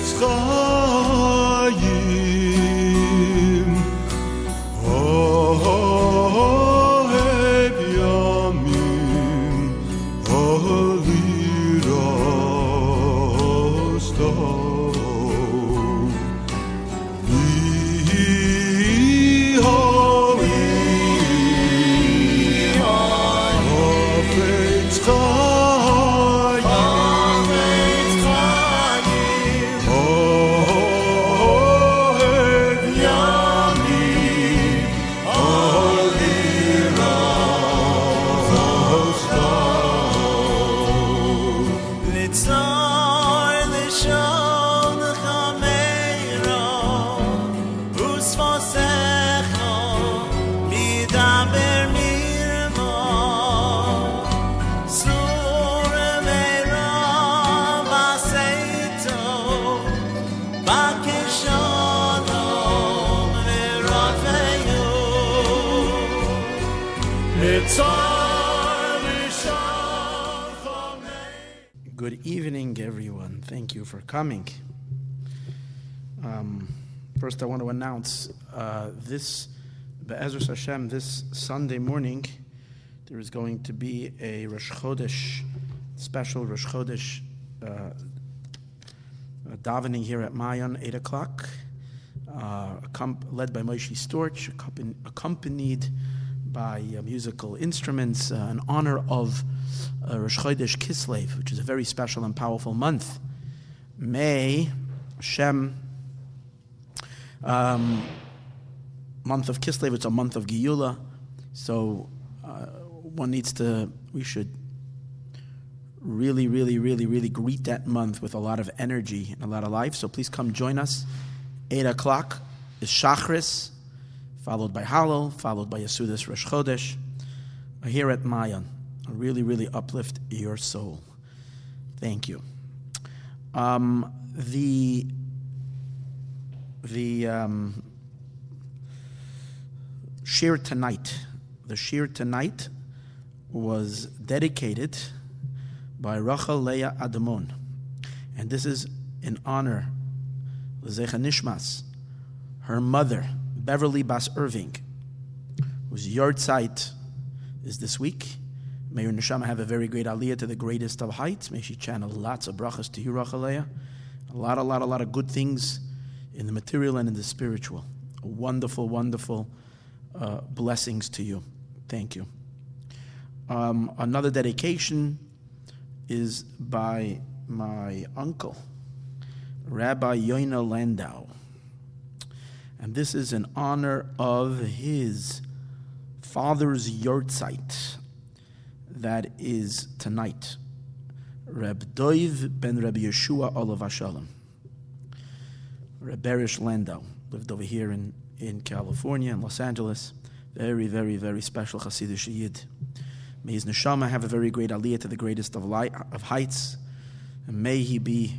עץ חיים אוהב ימים אוהב סתום יהי אוהב עץ חיים Good evening, everyone. Thank you for coming. First, I want to announce this, Be'ezras Hashem, this Sunday morning, there is going to be a Rosh Chodesh, special Rosh Chodesh davening here at Mayan, 8 o'clock, led by Moshe Storch, accompanied by musical instruments in honor of Rosh Chodesh Kislev, which is a very special and powerful month. May, Hashem, month of Kislev, it's a month of Geula, so we should really, really, really, really greet that month with a lot of energy and a lot of life, so please come join us. 8 o'clock is Shachris, followed by Hallel, followed by Yasudas Rosh Chodesh, here at Mayan. Really, really uplift your soul. Thank you. The Shir tonight. The Shir tonight was dedicated by Rachel Leah Adamon, and this is in honor Zecha Nishmas, her mother, Beverly Bas Irving, whose yortzeit is this week. May your neshama have a very great aliyah to the greatest of heights. May she channel lots of brachas to you, Rachel Leah. A lot of good things in the material and in the spiritual. Wonderful blessings to you. Thank you. Another dedication is by my uncle, Rabbi Yoina Landau. And this is in honor of his father's yortzeit. That is tonight. Reb Doiv ben Reb Yeshua Olav Hashalom. Reb Berish Landau lived over here in California, in Los Angeles. Very, very, very special Hasidic Yid. May his neshama have a very great aliyah to the greatest of heights. And may he be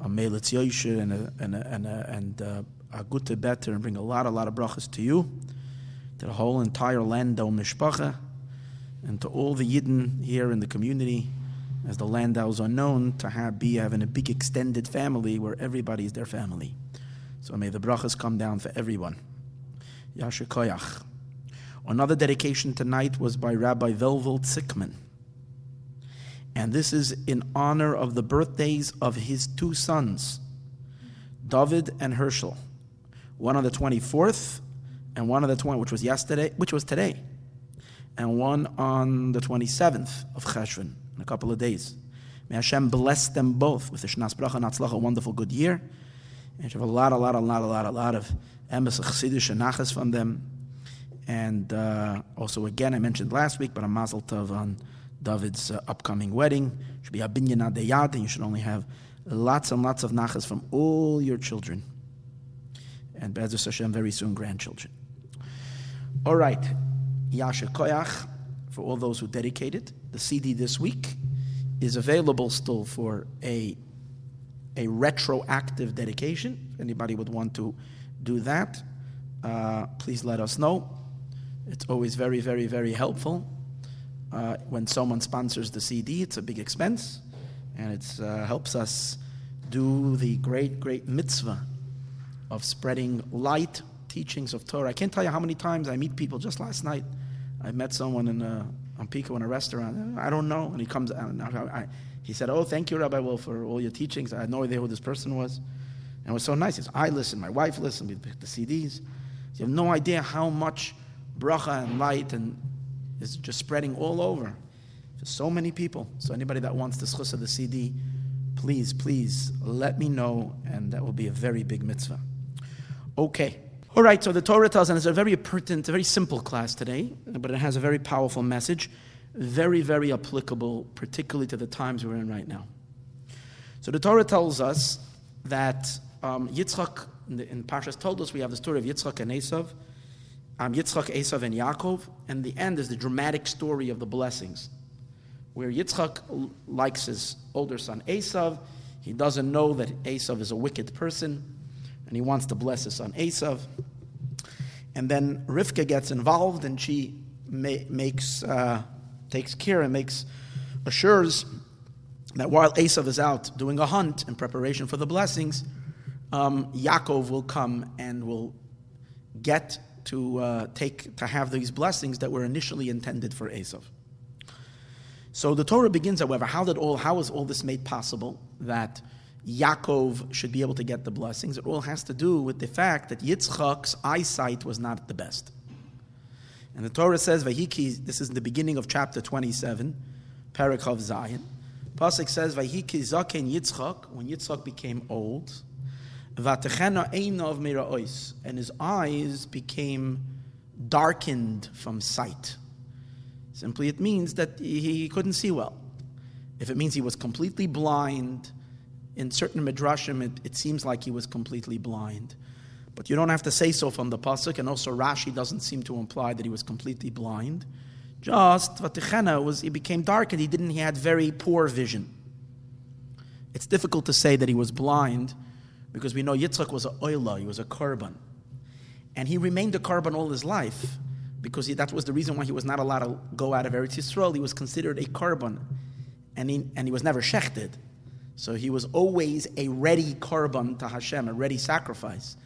a Meilitz Yosher and a Gute Beter and bring a lot of brachas to you, to the whole entire Landau Mishpacha, and to all the Yidden here in the community, as the Landaus are known to having a big extended family where everybody is their family. So may the brachas come down for everyone. Yasher Koyach. Another dedication tonight was by Rabbi Velvel Zickman. And this is in honor of the birthdays of his two sons, David and Herschel. One on the 24th, and one on the 20th, which was today. And one on the 27th of Cheshvan, in a couple of days. May Hashem bless them both with the Shnas Bracha and Hatzlacha, a wonderful good year. And have a lot of emes chasidish and nachas from them. And also, again, I mentioned last week, but a mazel tov on David's upcoming wedding. It should be a binyan ad yad, and you should only have lots and lots of nachas from all your children. And Be'ezras Hashem, very soon grandchildren. All right. Yasher Koyach, for all those who dedicated. The CD this week is available still for a retroactive dedication. If anybody would want to do that, please let us know. It's always very, very, very helpful. When someone sponsors the CD, it's a big expense, and it helps us do the great, great mitzvah of spreading light, teachings of Torah. I can't tell you how many times I meet people. Just last night, I met someone on Pico in a restaurant. I don't know. And he comes out. He said, "Oh, thank you, Rabbi Wolf, for all your teachings. I had no idea who this person was." And it was so nice. He said, "I listen, my wife listened, we picked the CDs." You have no idea how much bracha and light and is just spreading all over. There's so many people. So anybody that wants the schus of the CD, please, please let me know, and that will be a very big mitzvah. Okay. All right, so the Torah tells, and it's a very pertinent, a very simple class today, but it has a very powerful message, very, very applicable, particularly to the times we're in right now. So the Torah tells us that Yitzchak, in Parshas told us, we have the story of Yitzchak and Esav, and Yaakov, and the end is the dramatic story of the blessings, where Yitzchak likes his older son Esav. He doesn't know that Esav is a wicked person, and he wants to bless his son Esav. And then Rivka gets involved, and she assures that while Esav is out doing a hunt in preparation for the blessings, Yaakov will come and will get to have these blessings that were initially intended for Esav. So the Torah begins, however, how is all this made possible that Yaakov should be able to get the blessings? It all has to do with the fact that Yitzchak's eyesight was not the best. And the Torah says, Vayiki, this is the beginning of chapter 27, Perek Chav Zayin. Pasuk says, Vayiki zaken Yitzchak, when Yitzchak became old, Vatechena einav mira ois, and his eyes became darkened from sight. Simply, it means that he couldn't see well. If it means he was completely blind, in certain midrashim, it seems like he was completely blind. But you don't have to say so from the pasuk, and also Rashi doesn't seem to imply that he was completely blind. Just Vatichena he became dark, and he had very poor vision. It's difficult to say that he was blind, because we know Yitzchak was a oila, he was a korban, and he remained a korban all his life, because that was the reason why he was not allowed to go out of Eretz Yisrael. He was considered a korban, and he was never shechted. So he was always a ready korban to Hashem, a ready sacrifice.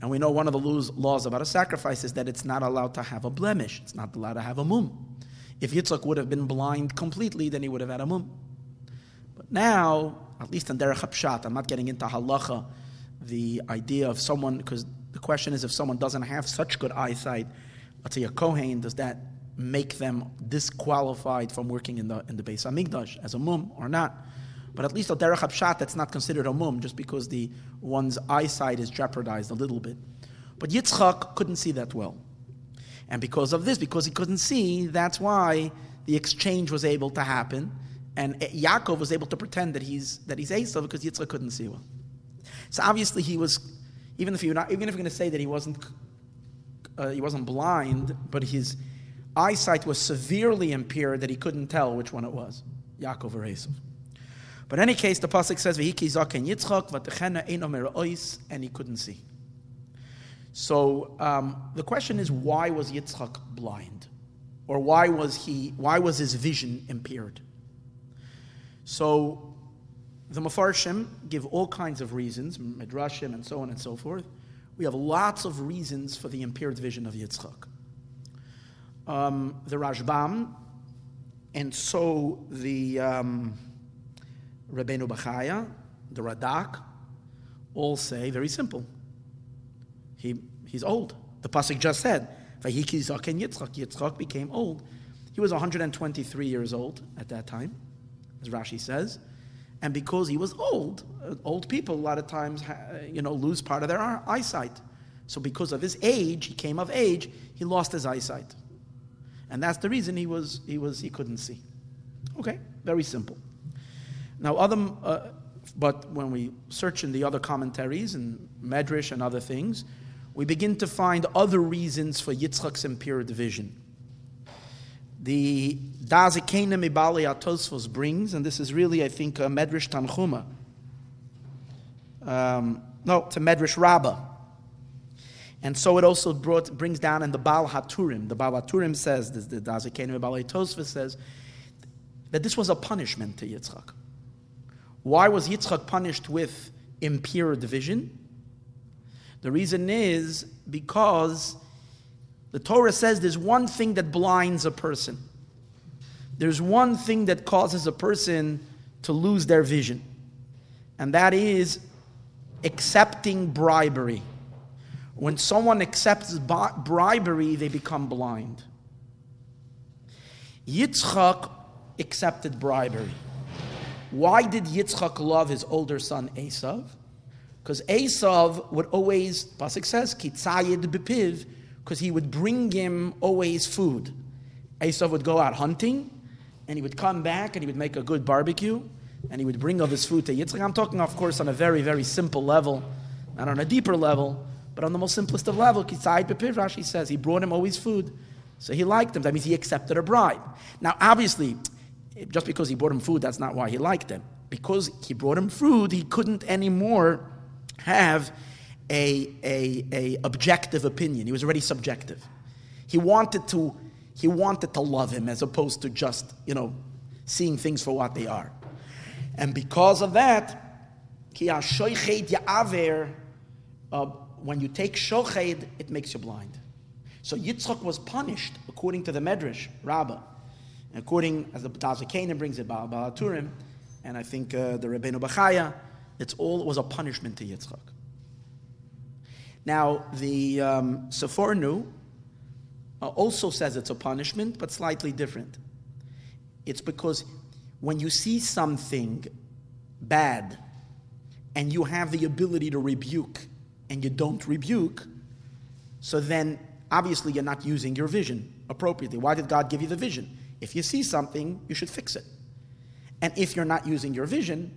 And we know one of the laws about a sacrifice is that it's not allowed to have a blemish. It's not allowed to have a mum. If Yitzchak would have been blind completely, then he would have had a mum. But now, at least in Derech HaPshat, I'm not getting into halacha, the idea of someone, because the question is if someone doesn't have such good eyesight, let's say a Kohen, does that make them disqualified from working in the Beis HaMikdash as a mum or not? But at least a derech hapshat, that's not considered a mum, just because the one's eyesight is jeopardized a little bit. But Yitzchak couldn't see that well. And because of this, because he couldn't see, that's why the exchange was able to happen. And Yaakov was able to pretend that he's Esau because Yitzchak couldn't see well. So obviously he was, even if you're going to say that he wasn't blind, but his eyesight was severely impaired that he couldn't tell which one it was, Yaakov or Esau. But in any case, the pasuk says, "Vehiki zaken Yitzchak, v'techena eino merois," and he couldn't see. So the question is, why was Yitzchak blind, or why was his vision impaired? So the Mefarshim give all kinds of reasons, Midrashim, and so on and so forth. We have lots of reasons for the impaired vision of Yitzchak. The Rashbam, and so the Rabbeinu Bachaya, the Radak, all say very simple. He's old. The pasuk just said, "Vayiki zaken Yitzchak." Yitzchak became old. He was 123 years old at that time, as Rashi says, and because he was old, old people a lot of times lose part of their eyesight. So because of his age, he came of age. He lost his eyesight, and that's the reason he couldn't see. Okay, very simple. Now, but when we search in the other commentaries and Medrash and other things, we begin to find other reasons for Yitzchak's impaired vision. The Da'azikeinu Mibali HaTosfos brings, and this is really, I think, a Medrash Tanchuma. It's a Medrash Rabbah. And so it also brings down in the Baal HaTurim. The Baal HaTurim says, the Da'azikeinu Mibali HaTosfos says, that this was a punishment to Yitzchak. Why was Yitzchak punished with impaired vision? The reason is because the Torah says there's one thing that blinds a person. There's one thing that causes a person to lose their vision. And that is accepting bribery. When someone accepts bribery, they become blind. Yitzchak accepted bribery. Why did Yitzchak love his older son Esav? Because Esav would always, Pasuk says, kitzayid b'piv, because he would bring him always food. Esav would go out hunting, and he would come back, and he would make a good barbecue, and he would bring all his food to Yitzchak. I'm talking, of course, on a very, very simple level, not on a deeper level, but on the most simplest of level. Kitzayid b'piv, Rashi says, he brought him always food. So he liked him. That means he accepted a bribe. Now, obviously, just because he brought him food, that's not why he liked him. Because he brought him food, he couldn't anymore have a objective opinion. He was already subjective. He wanted to love him as opposed to just, seeing things for what they are. And because of that, when you take shochad, it makes you blind. So Yitzchak was punished, according to the Medrash, Rabbah. According, as the Taz Kanan brings it, Baal Turim, and I think the Rebbeinu Bachaya, it was a punishment to Yitzchak. Now, the Sefornu also says it's a punishment, but slightly different. It's because when you see something bad, and you have the ability to rebuke, and you don't rebuke, so then obviously, you're not using your vision appropriately. Why did God give you the vision? If you see something, you should fix it. And if you're not using your vision,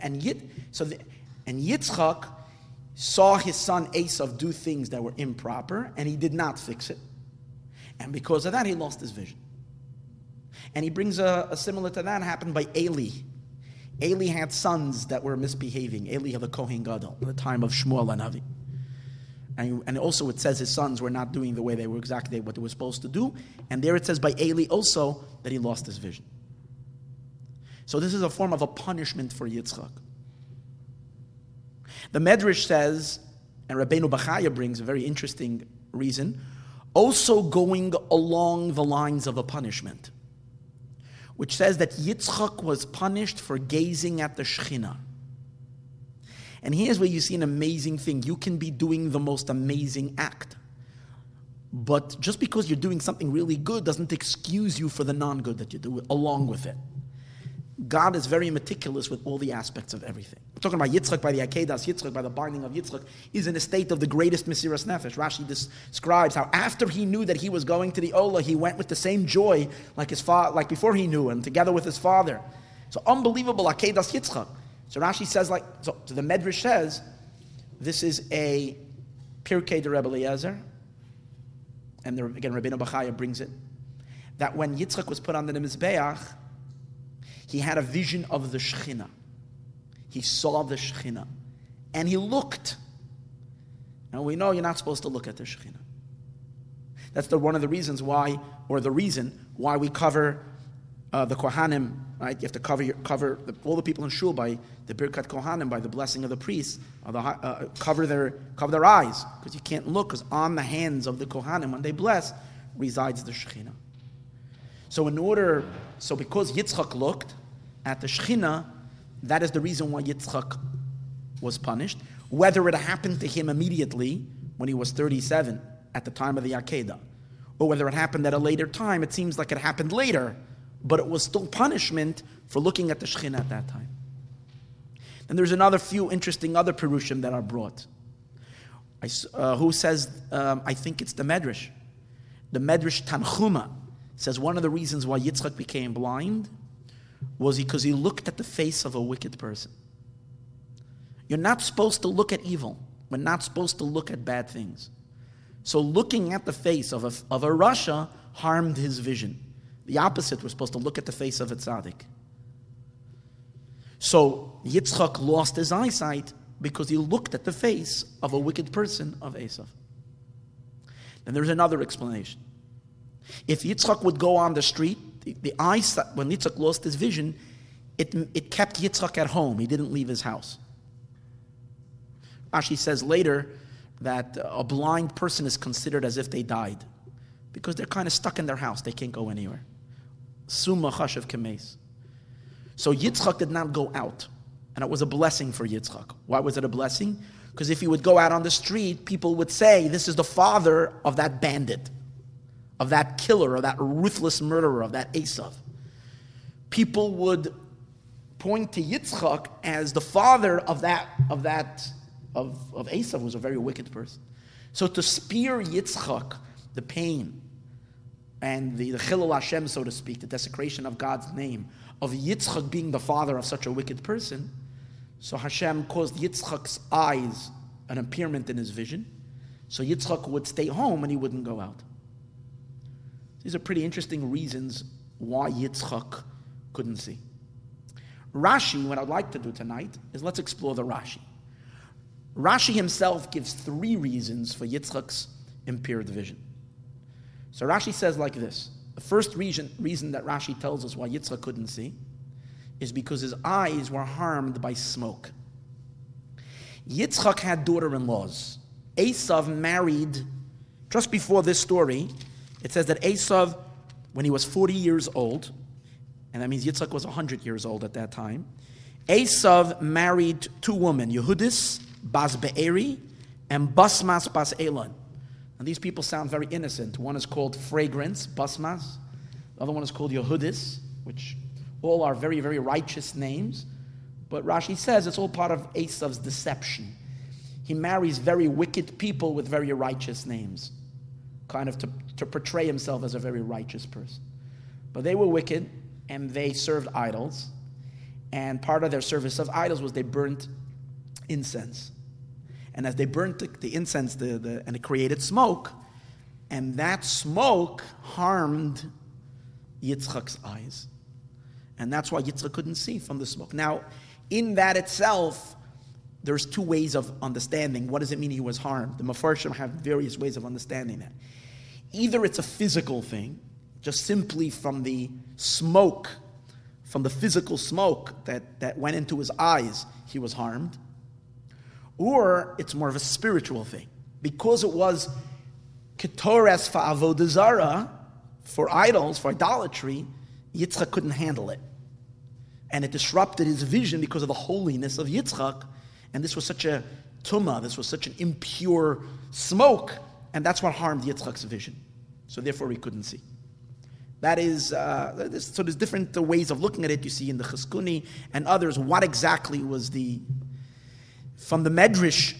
and Yitzchak saw his son Esav do things that were improper, and he did not fix it. And because of that, he lost his vision. And he brings a similar to that happened by Eli. Eli had sons that were misbehaving. Eli of the Kohen Gadol, in the time of Shmuel and Avi. And also it says his sons were not doing the way they were exactly what they were supposed to do. And there it says by Eli also that he lost his vision. So this is a form of a punishment for Yitzchak. The Medrash says, and Rabbeinu Bachaya brings a very interesting reason, also going along the lines of a punishment, which says that Yitzchak was punished for gazing at the Shekhinah. And here's where you see an amazing thing. You can be doing the most amazing act. But just because you're doing something really good doesn't excuse you for the non-good that you do along with it. God is very meticulous with all the aspects of everything. I'm talking about Yitzchak by the Akedas, Yitzchak by the binding of Yitzchak, is in a state of the greatest Mesiras Nefesh. Rashi describes how after he knew that he was going to the Ola, he went with the same joy like his like before he knew, and together with his father. So unbelievable, Akedas Yitzchak. So Rashi says, the Medrash says, this is a Pirkei de Rebbe Eliezer, and again, Rabbeinu Bachaya brings it, that when Yitzchak was put under the Mizbeach, he had a vision of the Shekhinah. He saw the Shekhinah, and he looked. And we know you're not supposed to look at the Shekhinah. That's the reason why we cover the Kohanim, right? You have to cover all the people in shul by the Birkat Kohanim, by the blessing of the priests. Cover their eyes, because you can't look, because on the hands of the Kohanim, when they bless, resides the Shekhinah. So because Yitzchak looked at the Shekhinah, that is the reason why Yitzchak was punished. Whether it happened to him immediately when he was 37 at the time of the Akedah, or whether it happened at a later time, it seems like it happened later. But it was still punishment for looking at the Shekhinah at that time. Then there's another few interesting other Perushim that are brought. Who says, I think it's the Medrash. The Medrash Tanchuma says one of the reasons why Yitzchak became blind was because he looked at the face of a wicked person. You're not supposed to look at evil. We're not supposed to look at bad things. So looking at the face of a Rasha harmed his vision. The opposite, we're supposed to look at the face of a tzaddik. So Yitzchak lost his eyesight because he looked at the face of a wicked person of Esav. Then there's another explanation. If Yitzchak would go on the street, the eyesight, when Yitzchak lost his vision, it kept Yitzchak at home. He didn't leave his house. Rashi says later that a blind person is considered as if they died, because they're kind of stuck in their house, they can't go anywhere. Summa chashav kameis. So Yitzchak did not go out, and it was a blessing for Yitzchak. Why was it a blessing? Because if he would go out on the street, people would say, this is the father of that bandit, of that killer, of that ruthless murderer, of that Esav. People would point to Yitzchak as the father of Esav, who was a very wicked person. So to spare Yitzchak the pain and the Chilul Hashem, so to speak, the desecration of God's name, of Yitzchak being the father of such a wicked person, so Hashem caused Yitzchak's eyes an impairment in his vision, so Yitzchak would stay home and he wouldn't go out. These are pretty interesting reasons why Yitzchak couldn't see. Rashi, what I'd like to do tonight, is let's explore the Rashi. Rashi himself gives three reasons for Yitzchak's impaired vision. So Rashi says like this. The first reason that Rashi tells us why Yitzchak couldn't see is because his eyes were harmed by smoke. Yitzchak had daughter-in-laws. Esav married, just before this story, it says that Esav, when he was 40 years old, and that means Yitzchak was 100 years old at that time, Esav married two women, Yehudis Bas Be'eri and Basmas Bas Elon. And these people sound very innocent. One is called Fragrance, Basmas. The other one is called Yehudis, which all are very, very righteous names. But Rashi says it's all part of Esav's deception. He marries very wicked people with very righteous names, kind of to portray himself as a very righteous person. But they were wicked, and they served idols. And part of their service of idols was they burnt incense. And as they burnt the incense, and it created smoke, and that smoke harmed Yitzchak's eyes. And that's why Yitzchak couldn't see from the smoke. Now, in that itself, there's two ways of understanding. What does it mean he was harmed? The Mefarshim have various ways of understanding that. Either it's a physical thing, just simply from the smoke, from the physical smoke that went into his eyes, he was harmed. Or it's more of a spiritual thing. Because it was ketores fa'avodah zarah, for idols, for idolatry, Yitzchak couldn't handle it. And it disrupted his vision because of the holiness of Yitzchak. And this was such a tumah, this was such an impure smoke, and that's what harmed Yitzchak's vision. So therefore he couldn't see. That is, so there's different ways of looking at it, you see in the Chizkuni and others, what exactly was from the Medrash,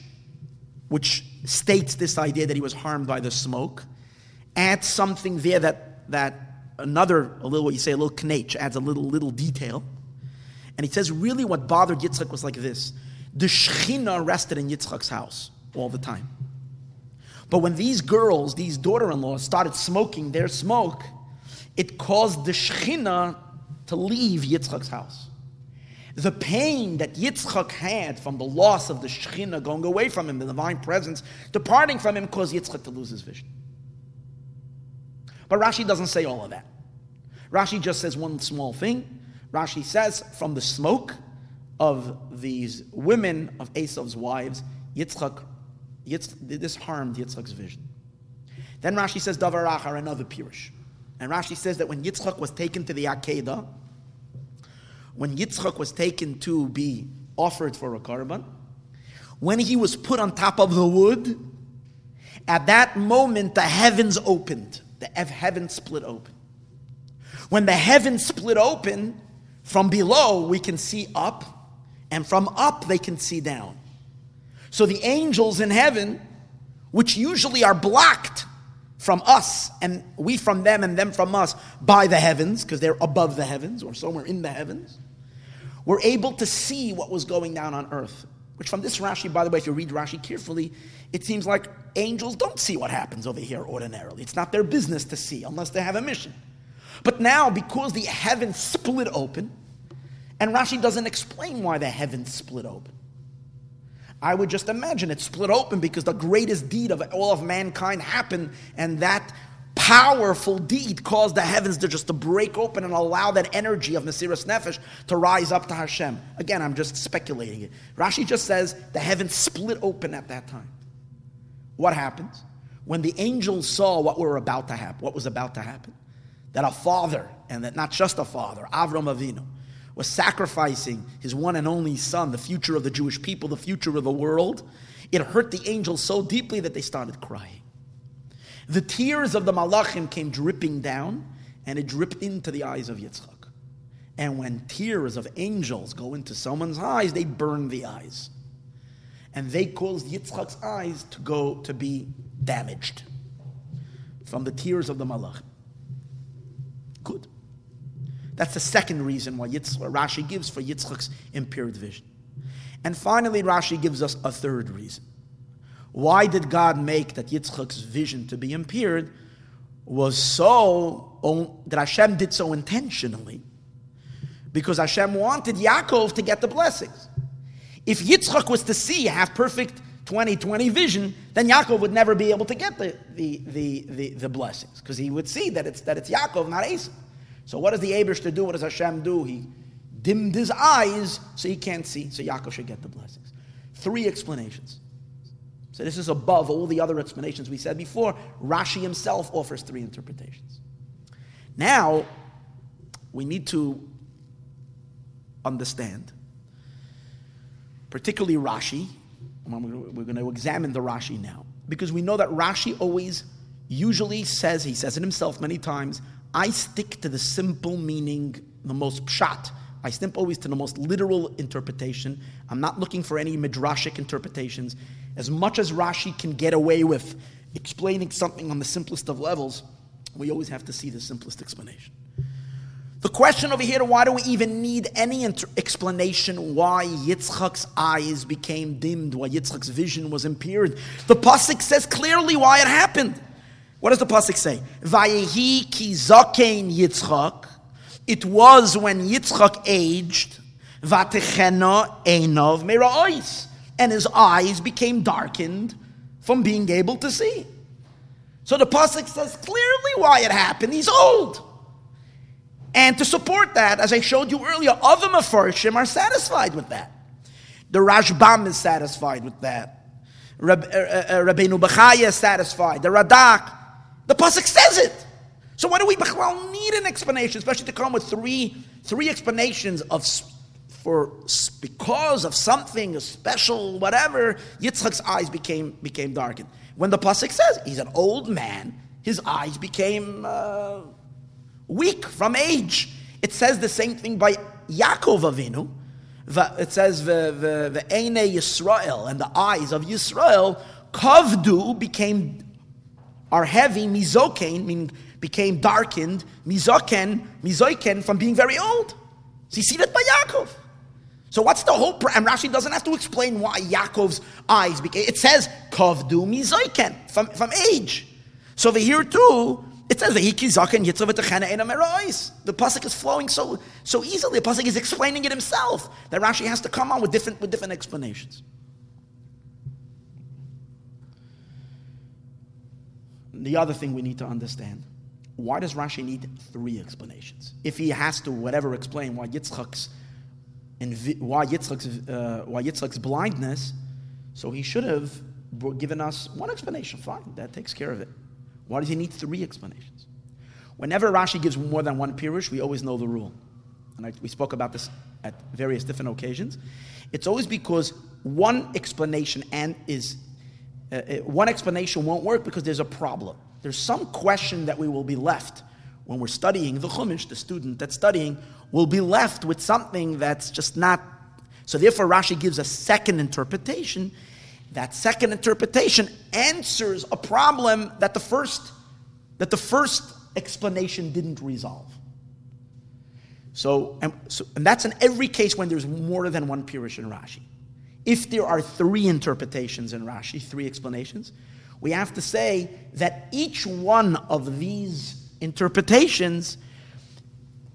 which states this idea that he was harmed by the smoke, adds something there a little knetch, adds a little detail. And he says really what bothered Yitzchak was like this. The Shekhinah rested in Yitzchak's house all the time. But when these girls, these daughter-in-laws, started smoking their smoke, it caused the Shekhinah to leave Yitzchak's house. The pain that Yitzchak had from the loss of the Shekhinah going away from him, the divine presence departing from him, caused Yitzchak to lose his vision. But Rashi doesn't say all of that. Rashi just says one small thing. Rashi says from the smoke of these women of Esav's wives, this harmed Yitzchak's vision. Then Rashi says Davar Achar, another pirush. And Rashi says that when Yitzchak was taken to the Akedah, when Yitzchak was taken to be offered for a korban, when he was put on top of the wood, at that moment the heavens opened. The heavens split open. When the heavens split open, from below we can see up, and from up they can see down. So the angels in heaven, which usually are blocked from us, and we from them and them from us, by the heavens, because they're above the heavens or somewhere in the heavens, were able to see what was going down on earth. Which from this Rashi, by the way, if you read Rashi carefully, it seems like angels don't see what happens over here ordinarily. It's not their business to see unless they have a mission. But now, because the heavens split open, and Rashi doesn't explain why the heavens split open. I would just imagine it split open because the greatest deed of all of mankind happened, and that powerful deed caused the heavens to just to break open and allow that energy of Mesiras Nefesh to rise up to Hashem. Again, I'm just speculating it. Rashi just says the heavens split open at that time. What happens? When the angels saw what was about to happen, that a father, and that not just a father, Avram Avinu, was sacrificing his one and only son, the future of the Jewish people, the future of the world, it hurt the angels so deeply that they started crying. The tears of the Malachim came dripping down, and it dripped into the eyes of Yitzchak. And when tears of angels go into someone's eyes, they burn the eyes. And they caused Yitzchak's eyes to be damaged from the tears of the Malachim. Good. That's the second reason why Rashi gives for Yitzchak's impaired vision. And finally, Rashi gives us a third reason. Why did God make that Yitzchak's vision to be impaired? Was so that Hashem did so intentionally, because Hashem wanted Yaakov to get the blessings. If Yitzchak was to have perfect 20/20 vision, then Yaakov would never be able to get the blessings, because he would see that it's Yaakov, not Esau. So what does the Eibishter do? What does Hashem do? He dimmed his eyes so he can't see, so Yaakov should get the blessings. Three explanations. So this is above all the other explanations we said before. Rashi himself offers three interpretations. Now, we need to understand, particularly Rashi. We're going to examine the Rashi now, because we know that Rashi usually says it himself many times, I stick to the simple meaning, the most pshat. I stick always to the most literal interpretation. I'm not looking for any midrashic interpretations. As much as Rashi can get away with explaining something on the simplest of levels, we always have to see the simplest explanation. The question over here, why do we even need any explanation why Yitzchak's eyes became dimmed, why Yitzchak's vision was impaired? The pasuk says clearly why it happened. What does the pasuk say? Vayehi ki zaken Yitzchak. It was when Yitzchak aged, vatechena einav mera'os, and his eyes became darkened from being able to see. So the pasuk says clearly why it happened. He's old. And to support that, as I showed you earlier, other Mefarshim are satisfied with that. The Rashbam is satisfied with that. Rabbeinu Bachaya is satisfied. The Radak. The pasuk says it. So why do we need an explanation, especially to come with three explanations because of something, a special whatever, Yitzchak's eyes became darkened. When the pasuk says he's an old man, his eyes became weak from age. It says the same thing by Yaakov Avinu. It says the Einei Yisrael, and the eyes of Yisrael, kavdu, are heavy, mizoken, meaning became darkened, mizoken, from being very old. So you see that by Yaakov. So what's the whole? And Rashi doesn't have to explain why Yaakov's eyes became. It says kavdu mizoken, from age. So over here too, it says, the pasuk is flowing so easily. The pasuk is explaining it himself, that Rashi has to come on with different explanations. The other thing we need to understand, why does Rashi need three explanations? If he has to explain why Yitzchak's blindness, so he should have given us one explanation. Fine, that takes care of it. Why does he need three explanations? Whenever Rashi gives more than one pirush, we always know the rule. And we spoke about this at various different occasions. It's always because one explanation won't work, because there's a problem. There's some question that we will be left when we're studying the Chumash. The student that's studying will be left with something that's just not. So therefore, Rashi gives a second interpretation. That second interpretation answers a problem that the first explanation didn't resolve. So that's in every case when there's more than one pirush in Rashi. If there are three interpretations in Rashi, three explanations, we have to say that each one of these interpretations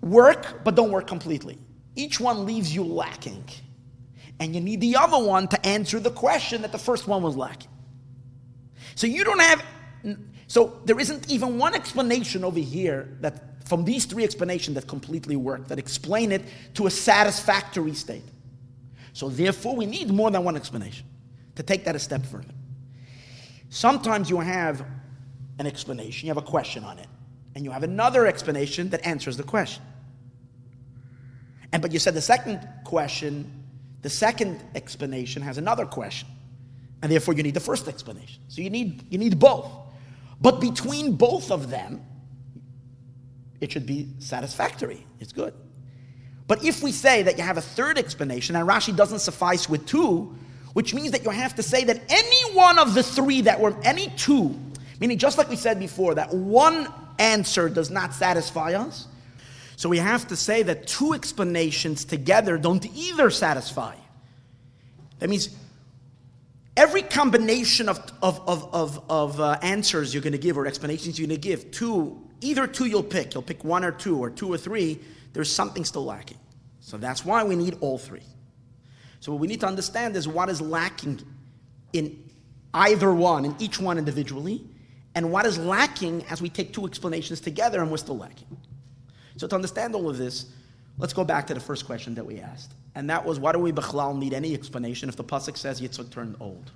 work, but don't work completely. Each one leaves you lacking. And you need the other one to answer the question that the first one was lacking. So you don't have So there isn't even one explanation over here that from these three explanations that completely work, that explain it to a satisfactory state. So therefore, we need more than one explanation to take that a step further. Sometimes you have an explanation, you have a question on it, and you have another explanation that answers the question. But you said the second question, the second explanation has another question, and therefore you need the first explanation. So you need both. But between both of them, it should be satisfactory. It's good. But if we say that you have a third explanation, and Rashi doesn't suffice with two, which means that you have to say that any one of the three that were, any two, meaning just like we said before, that one answer does not satisfy us, so we have to say that two explanations together don't either satisfy. That means every combination of answers you're going to give or explanations you're going to give, either two you'll pick one or two, or two or three, there's something still lacking. So that's why we need all three. So what we need to understand is what is lacking in either one, in each one individually, and what is lacking as we take two explanations together and we're still lacking. So to understand all of this, let's go back to the first question that we asked. And that was, why do we Bechlal need any explanation if the Pasuk says Yitzchak turned old?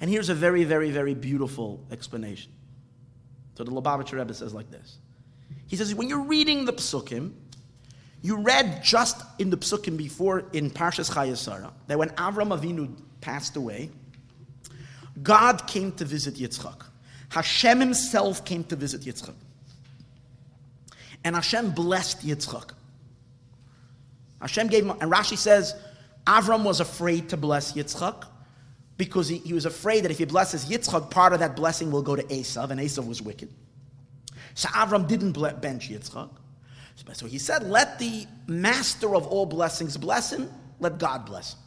And here's a very, very, very beautiful explanation. So the Lubavitcher Rebbe says like this. He says, when you're reading the Psukim, you read just in the Psukim before in Parshas Chayesara, that when Avram Avinu passed away, God came to visit Yitzchak. Hashem himself came to visit Yitzchak. And Hashem blessed Yitzchak. Hashem gave him, and Rashi says, Avram was afraid to bless Yitzchak because he was afraid that if he blesses Yitzchak, part of that blessing will go to Esav, and Esav was wicked. So Avram didn't bench Yitzchak. So he said, let the master of all blessings bless him, let God bless him.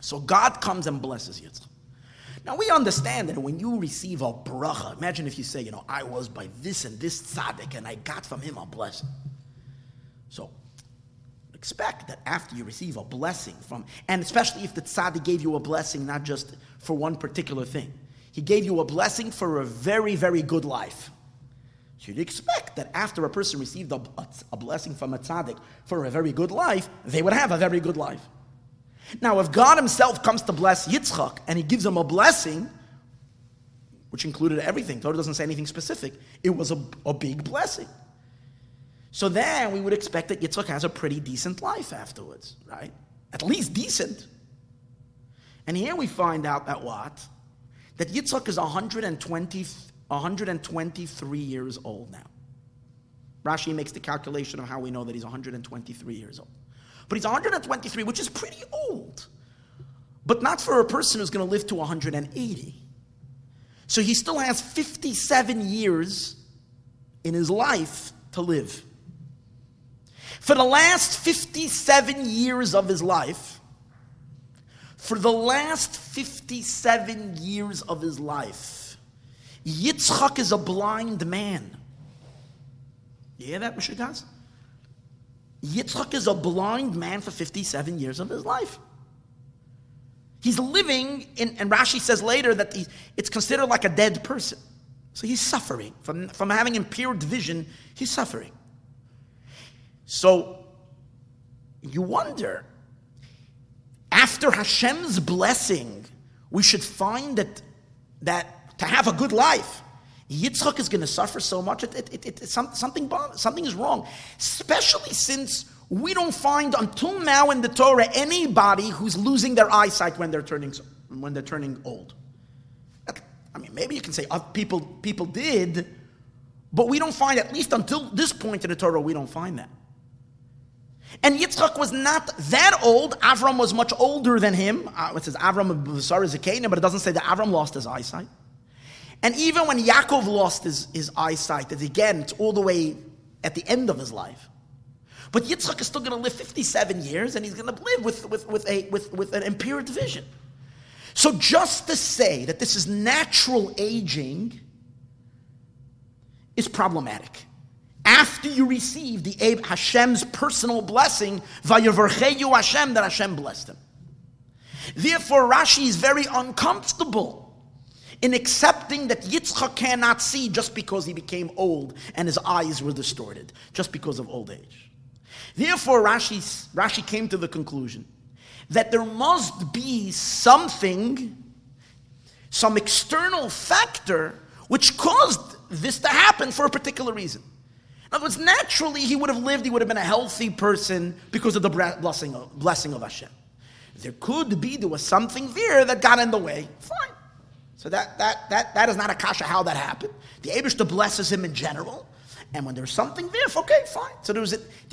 So God comes and blesses Yitzchak. Now, we understand that when you receive a bracha, imagine if you say, I was by this and this tzaddik, and I got from him a blessing. So, expect that after you receive a blessing from, and especially if the tzaddik gave you a blessing, not just for one particular thing. He gave you a blessing for a very, very good life. So you'd expect that after a person received a blessing from a tzaddik for a very good life, they would have a very good life. Now, if God himself comes to bless Yitzchak and he gives him a blessing, which included everything, Torah doesn't say anything specific, it was a big blessing. So then we would expect that Yitzchak has a pretty decent life afterwards, right? At least decent. And here we find out that what? That Yitzchak is 123 years old now. Rashi makes the calculation of how we know that he's 123 years old. But he's 123, which is pretty old. But not for a person who's going to live to 180. So he still has 57 years in his life to live. For the last 57 years of his life, Yitzchak is a blind man. You hear that, Mr. Gaz? Yitzchak is a blind man for 57 years of his life. He's living, and Rashi says later that it's considered like a dead person. So he's suffering. From having impaired vision, he's suffering. So you wonder, after Hashem's blessing, we should find that to have a good life, Yitzchak is going to suffer so much, something is wrong. Especially since we don't find until now in the Torah anybody who's losing their eyesight when they're turning old. I mean, maybe you can say people did, but we don't find, at least until this point in the Torah, we don't find that. And Yitzchak was not that old. Avram was much older than him. It says Avram B'sar Zikanein, but it doesn't say that Avram lost his eyesight. And even when Yaakov lost his eyesight, again, it's all the way at the end of his life. But Yitzchak is still going to live 57 years, and he's going to live with an impaired vision. So just to say that this is natural aging is problematic. After you receive Hashem's personal blessing, Vayevarcheyu Hashem, that Hashem blessed him. Therefore, Rashi is very uncomfortable in accepting something that Yitzchak cannot see just because he became old and his eyes were distorted, just because of old age. Therefore, Rashi came to the conclusion that there must be something, some external factor, which caused this to happen for a particular reason. In other words, naturally he would have lived, he would have been a healthy person because of the blessing of Hashem. There could be, there was something there that got in the way. Fine. So that is not a kasha how that happened. The Eibishter blesses him in general, and when there's something there, okay, fine. So there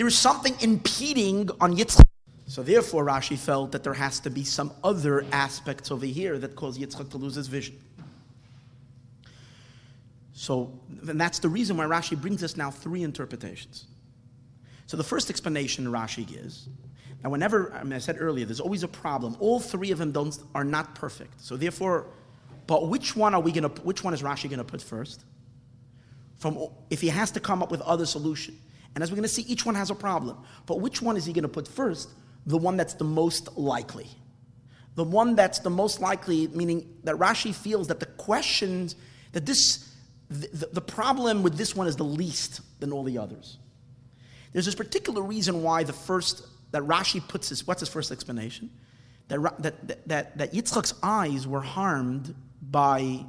was something impeding on Yitzchak. So therefore Rashi felt that there has to be some other aspects over here that cause Yitzchak to lose his vision. So, and that's the reason why Rashi brings us now three interpretations. So the first explanation Rashi gives, now I said earlier, there's always a problem. All three of them are not perfect. So therefore, but which one is Rashi going to put first? If he has to come up with other solution. And as we're going to see, each one has a problem. But which one is he going to put first? The one that's the most likely. The one that's the most likely, meaning that Rashi feels that the questions, that this... The problem with this one is the least than all the others. There's this particular reason why the first, that Rashi puts his, what's his first explanation? That Yitzchak's eyes were harmed by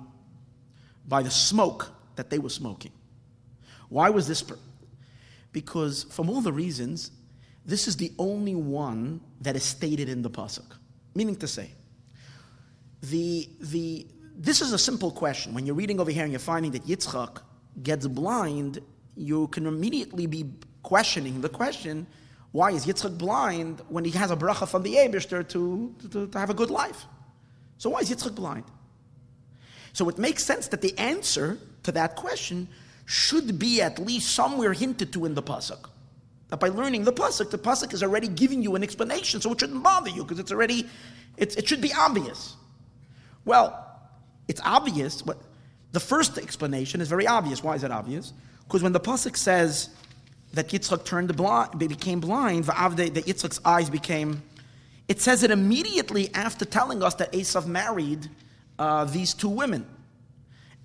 the smoke that they were smoking. Why was this? Because from all the reasons, this is the only one that is stated in the pasuk. Meaning to say, this is a simple question. When you're reading over here and you're finding that Yitzchak gets blind, you can immediately be questioning the question, why is Yitzchak blind when he has a bracha from the Eibishter to have a good life? So why is Yitzchak blind? So it makes sense that the answer to that question should be at least somewhere hinted to in the pasuk. That by learning the pasuk is already giving you an explanation, so it shouldn't bother you because it should be obvious. Well, it's obvious, but the first explanation is very obvious. Why is it obvious? Because when the pasuk says that Yitzchak became blind, that Yitzchak's eyes became, it says it immediately after telling us that Esav married these two women.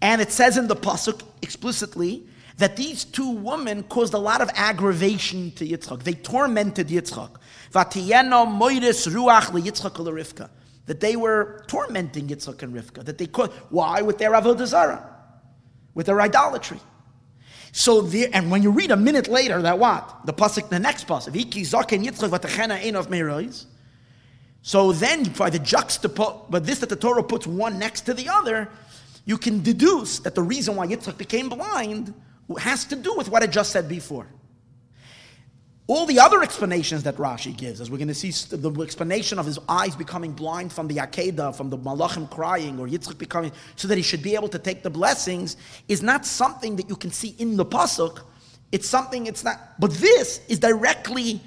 And it says in the pasuk explicitly that these two women caused a lot of aggravation to Yitzchak. They tormented Yitzchak. Vatiyeno moiris ruach liYitzchak ulerivka. That they were tormenting Yitzchak and Rivka. That they could. Why? With their avodah zarah, with their idolatry. So and when you read a minute later that what? The next pasuk. So then by the juxtapose, but this that the Torah puts one next to the other, you can deduce that the reason why Yitzchak became blind has to do with what I just said before. All the other explanations that Rashi gives, as we're going to see, the explanation of his eyes becoming blind from the Akedah, from the Malachim crying, or Yitzchak becoming, so that he should be able to take the blessings, is not something that you can see in the pasuk. But this is directly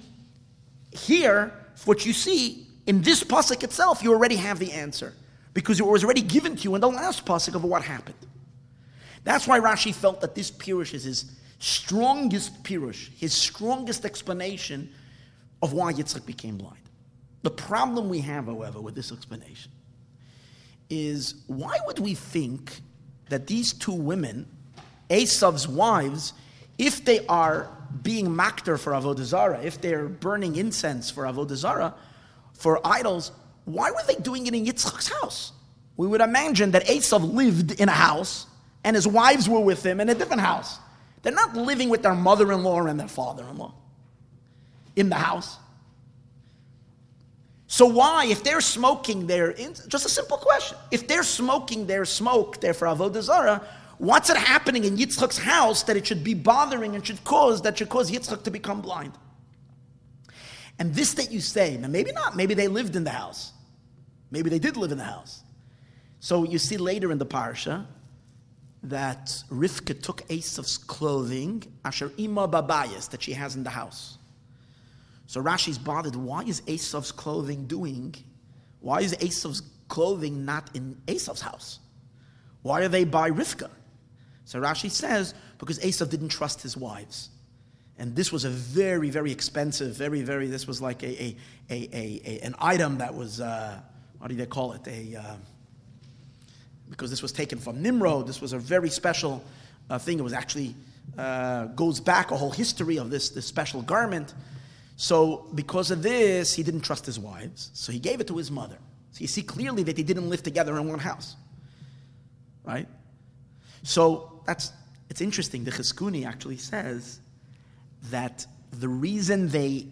here, what you see in this pasuk itself, you already have the answer. Because it was already given to you in the last pasuk of what happened. That's why Rashi felt that this pirush is his strongest pirush, his strongest explanation of why Yitzchak became blind. The problem we have, however, with this explanation is why would we think that these two women, Esav's wives, if they are being makter for avodah zarah, if they're burning incense for avodah zarah, for idols, why were they doing it in Yitzchak's house? We would imagine that Esav lived in a house and his wives were with him in a different house. They're not living with their mother-in-law and their father-in-law in the house. So why, if they're smoking their... Just a simple question. If they're smoking their smoke, they're for avodah zarah, what's it happening in Yitzchak's house that it should be bothering and should cause Yitzchak to become blind? And this that you say, now maybe not. Maybe they lived in the house. Maybe they did live in the house. So you see later in the parsha, that Rivka took Esav's clothing, asher ima babayis, that she has in the house. So Rashi's bothered, why is Esav's clothing not in Esav's house? Why are they by Rivka? So Rashi says, because Esav didn't trust his wives. And this was a very, very expensive, very, very, this was like an item that was, what do they call it, because this was taken from Nimrod. This was a very special thing. It was actually goes back a whole history of this special garment. So because of this, he didn't trust his wives, so he gave it to his mother. So you see clearly that they didn't live together in one house, right? So it's interesting. The Chizkuni actually says that the reason the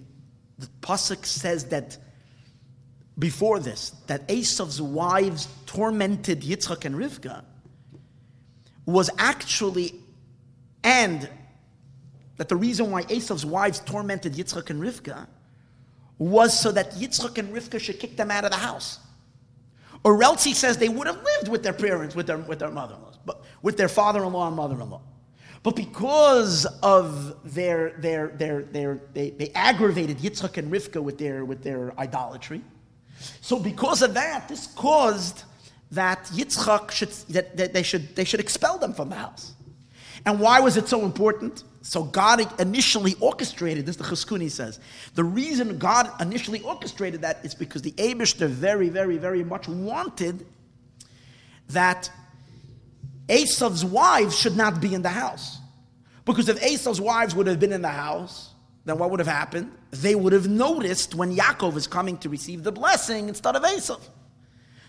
pasuk says that before this, that Esau's wives tormented Yitzchak and Rivka, was actually, and that the reason why Esau's wives tormented Yitzchak and Rivka was so that Yitzchak and Rivka should kick them out of the house. Or else he says they would have lived with their parents, with their mother-in-laws, but with their father-in-law and mother-in-law. But because of they aggravated Yitzchak and Rivka with their idolatry, so because of that, this caused that Yitzchak should expel them from the house. And why was it so important? So God initially orchestrated this. The Chizkuni says the reason God initially orchestrated that is because the Eibishter very, very, very much wanted that Esau's wives should not be in the house. Because if Esau's wives would have been in the house, then what would have happened? They would have noticed when Yaakov is coming to receive the blessing instead of Esau.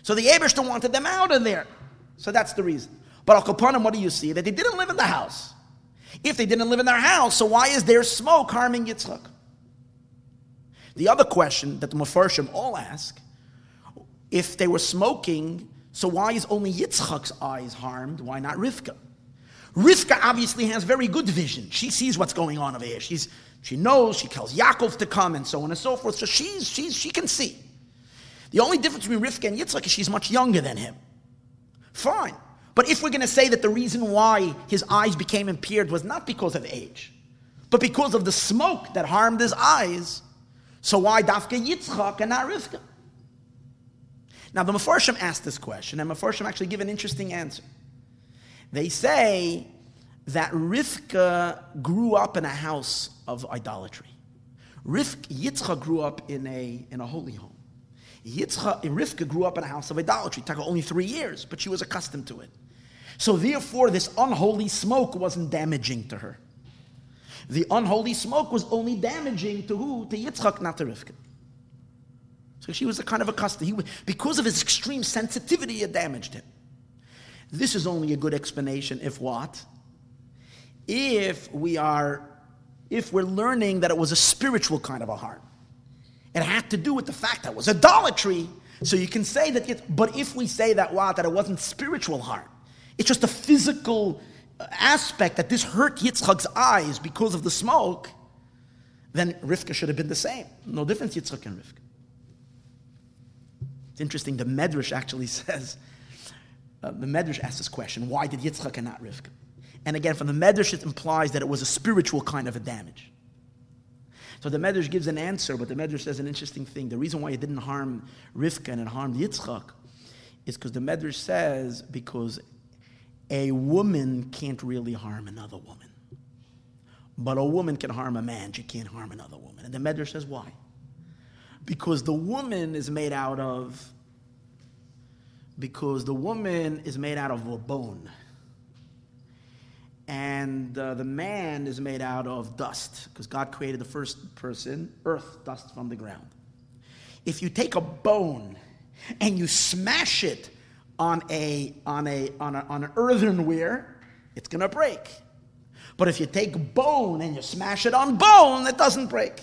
So the Eibishter wanted them out of there. So that's the reason. But al kapanim, what do you see? That they didn't live in the house. If they didn't live in their house, so why is their smoke harming Yitzchak? The other question that the Mefarshim all ask, if they were smoking, so why is only Yitzchak's eyes harmed? Why not Rivka? Rivka obviously has very good vision. She sees what's going on over here. She knows, she tells Yaakov to come, and so on and so forth. So she can see. The only difference between Rivka and Yitzchak is she's much younger than him. Fine. But if we're going to say that the reason why his eyes became impaired was not because of age, but because of the smoke that harmed his eyes, so why Dafka Yitzchak and not Rivka? Now the Mefarshim asked this question, and Mefarshim actually give an interesting answer. They say that Rivka grew up in a house of idolatry. Yitzchak grew up in a holy home. Rivka grew up in a house of idolatry. It took only 3 years, but she was accustomed to it. So therefore, this unholy smoke wasn't damaging to her. The unholy smoke was only damaging to who? To Yitzchak, not to Rivka. So she was a kind of accustomed. Because of his extreme sensitivity, it damaged him. This is only a good explanation if what? If we're learning that it was a spiritual kind of a harm. It had to do with the fact that it was idolatry. So you can say that, but if we say that, wow, that it wasn't spiritual harm, it's just a physical aspect that this hurt Yitzchak's eyes because of the smoke, then Rivka should have been the same. No difference, Yitzchak and Rivka. It's interesting, the Medrash actually says, the Medrash asks this question, why did Yitzchak and not Rivka? And again, from the Medrash, it implies that it was a spiritual kind of a damage. So the Medrash gives an answer, but the Medrash says an interesting thing. The reason why it didn't harm Rivka and it harmed Yitzchak is because the Medrash says, because a woman can't really harm another woman. But a woman can harm a man, she can't harm another woman. And the Medrash says, why? Because the woman is made out of a bone. And the man is made out of dust, because God created the first person, earth, dust from the ground. If you take a bone and you smash it on an earthenware, it's gonna break. But if you take bone and you smash it on bone, it doesn't break.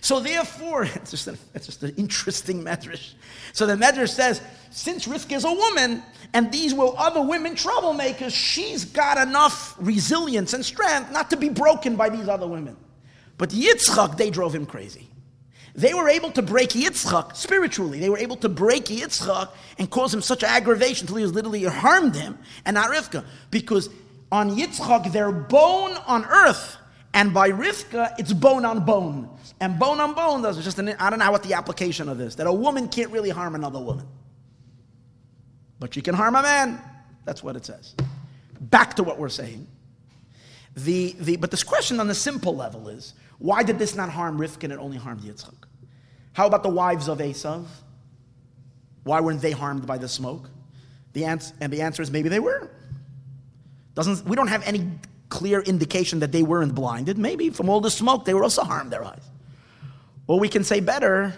So therefore, it's just an interesting medrash. So the medrash says, since Rivka is a woman, and these were other women troublemakers, she's got enough resilience and strength not to be broken by these other women. But Yitzchak, they drove him crazy. They were able to break Yitzchak spiritually. They were able to break Yitzchak and cause him such aggravation until he was literally harmed him, and not Rivka. Because on Yitzchak, they're bone on earth, and by Rivka, it's bone on bone. And bone on bone, that's just I don't know what the application of this, that a woman can't really harm another woman. But she can harm a man. That's what it says. Back to what we're saying. But this question on the simple level is, why did this not harm Rivka and it only harmed Yitzchak? How about the wives of Esau? Why weren't they harmed by the smoke? The answer is maybe they were. We don't have any clear indication that they weren't blinded. Maybe from all the smoke, they were also harmed their eyes. Well, we can say better,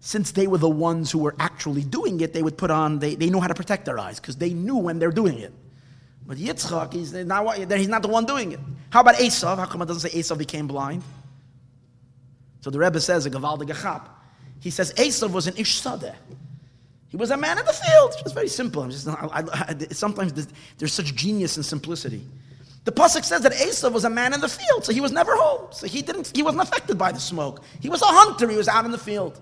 since they were the ones who were actually doing it, they would put on, they knew how to protect their eyes because they knew when they're doing it. But Yitzchak, he's not the one doing it. How about Esav? How come it doesn't say Esav became blind? So the Rebbe says, a Gavaldig Achab. He says Esav was an Ish Sadeh. He was a man in the field. It's very simple. Sometimes there's such genius and simplicity. The pasuk says that Esav was a man in the field, so he was never home. So he wasn't affected by the smoke. He was a hunter. He was out in the field.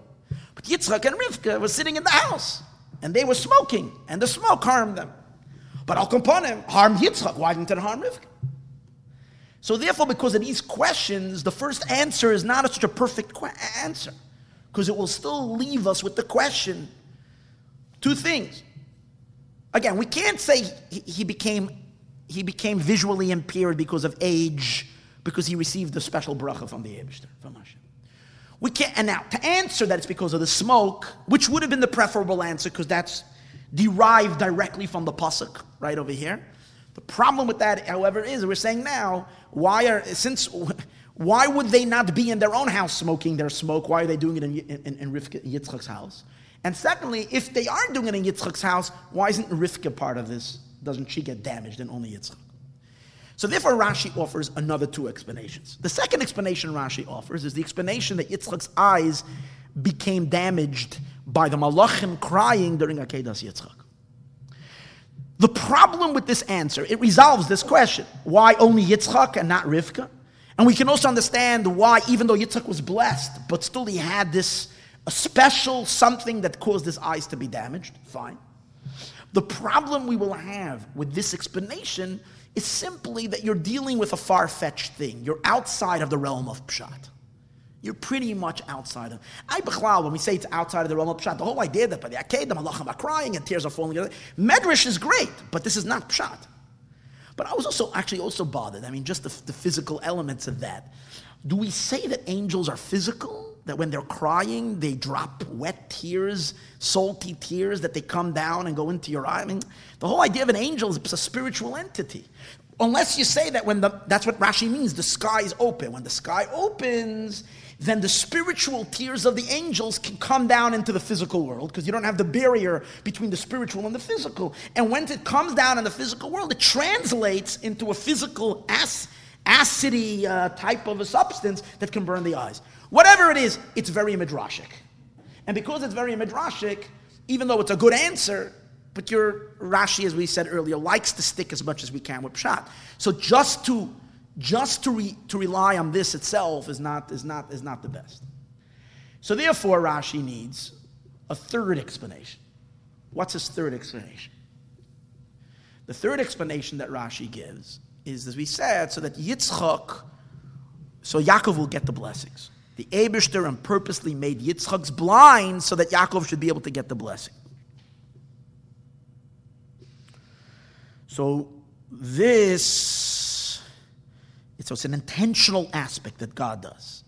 But Yitzchak and Rivka were sitting in the house, and they were smoking, and the smoke harmed them. But Al Kampanim harmed Yitzchak. Why didn't it harm Rivka? So therefore, because of these questions, the first answer is not such a perfect answer, because it will still leave us with the question. Two things. Again, we can't say he became visually impaired because of age, because he received a special bracha from the Eibishter, from Hashem. We can't. And now, to answer that it's because of the smoke, which would have been the preferable answer, because that's derived directly from the pasuk right over here. The problem with that, however, is we're saying now, why would they not be in their own house smoking their smoke? Why are they doing it in Rivka, Yitzchak's house? And secondly, if they are doing it in Yitzchak's house, why isn't Rivka part of this? Doesn't she get damaged and only Yitzchak? So therefore Rashi offers another two explanations. The second explanation Rashi offers is the explanation that Yitzchak's eyes became damaged by the Malachim crying during Akedas Yitzchak. The problem with this answer, it resolves this question. Why only Yitzchak and not Rivka? And we can also understand why, even though Yitzchak was blessed, but still he had this a special something that caused his eyes to be damaged. Fine. The problem we will have with this explanation is simply that you're dealing with a far-fetched thing. You're outside of the realm of Pshat. You're pretty much outside of... when we say it's outside of the realm of Pshat, the whole idea that by the Akedah, the Malachim are crying and tears are falling. Medrash is great, but this is not Pshat. But I was also bothered. I mean, just the physical elements of that. Do we say that angels are physical? That when they're crying, they drop wet tears, salty tears, that they come down and go into your eye. I mean, the whole idea of an angel is a spiritual entity. Unless you say that that's what Rashi means, the sky is open. When the sky opens, then the spiritual tears of the angels can come down into the physical world, because you don't have the barrier between the spiritual and the physical. And when it comes down in the physical world, it translates into a physical acidy type of a substance that can burn the eyes. Whatever it is, it's very midrashic. And because it's very midrashic, even though it's a good answer, but your Rashi, as we said earlier, likes to stick as much as we can with Pshat. So just to rely on this itself is not the best. So therefore, Rashi needs a third explanation. What's his third explanation? The third explanation that Rashi gives is, as we said, so that Yaakov will get the blessings. The Eibishter purposely made Yitzchak's blind so that Yaakov should be able to get the blessing. So it's an intentional aspect that God does.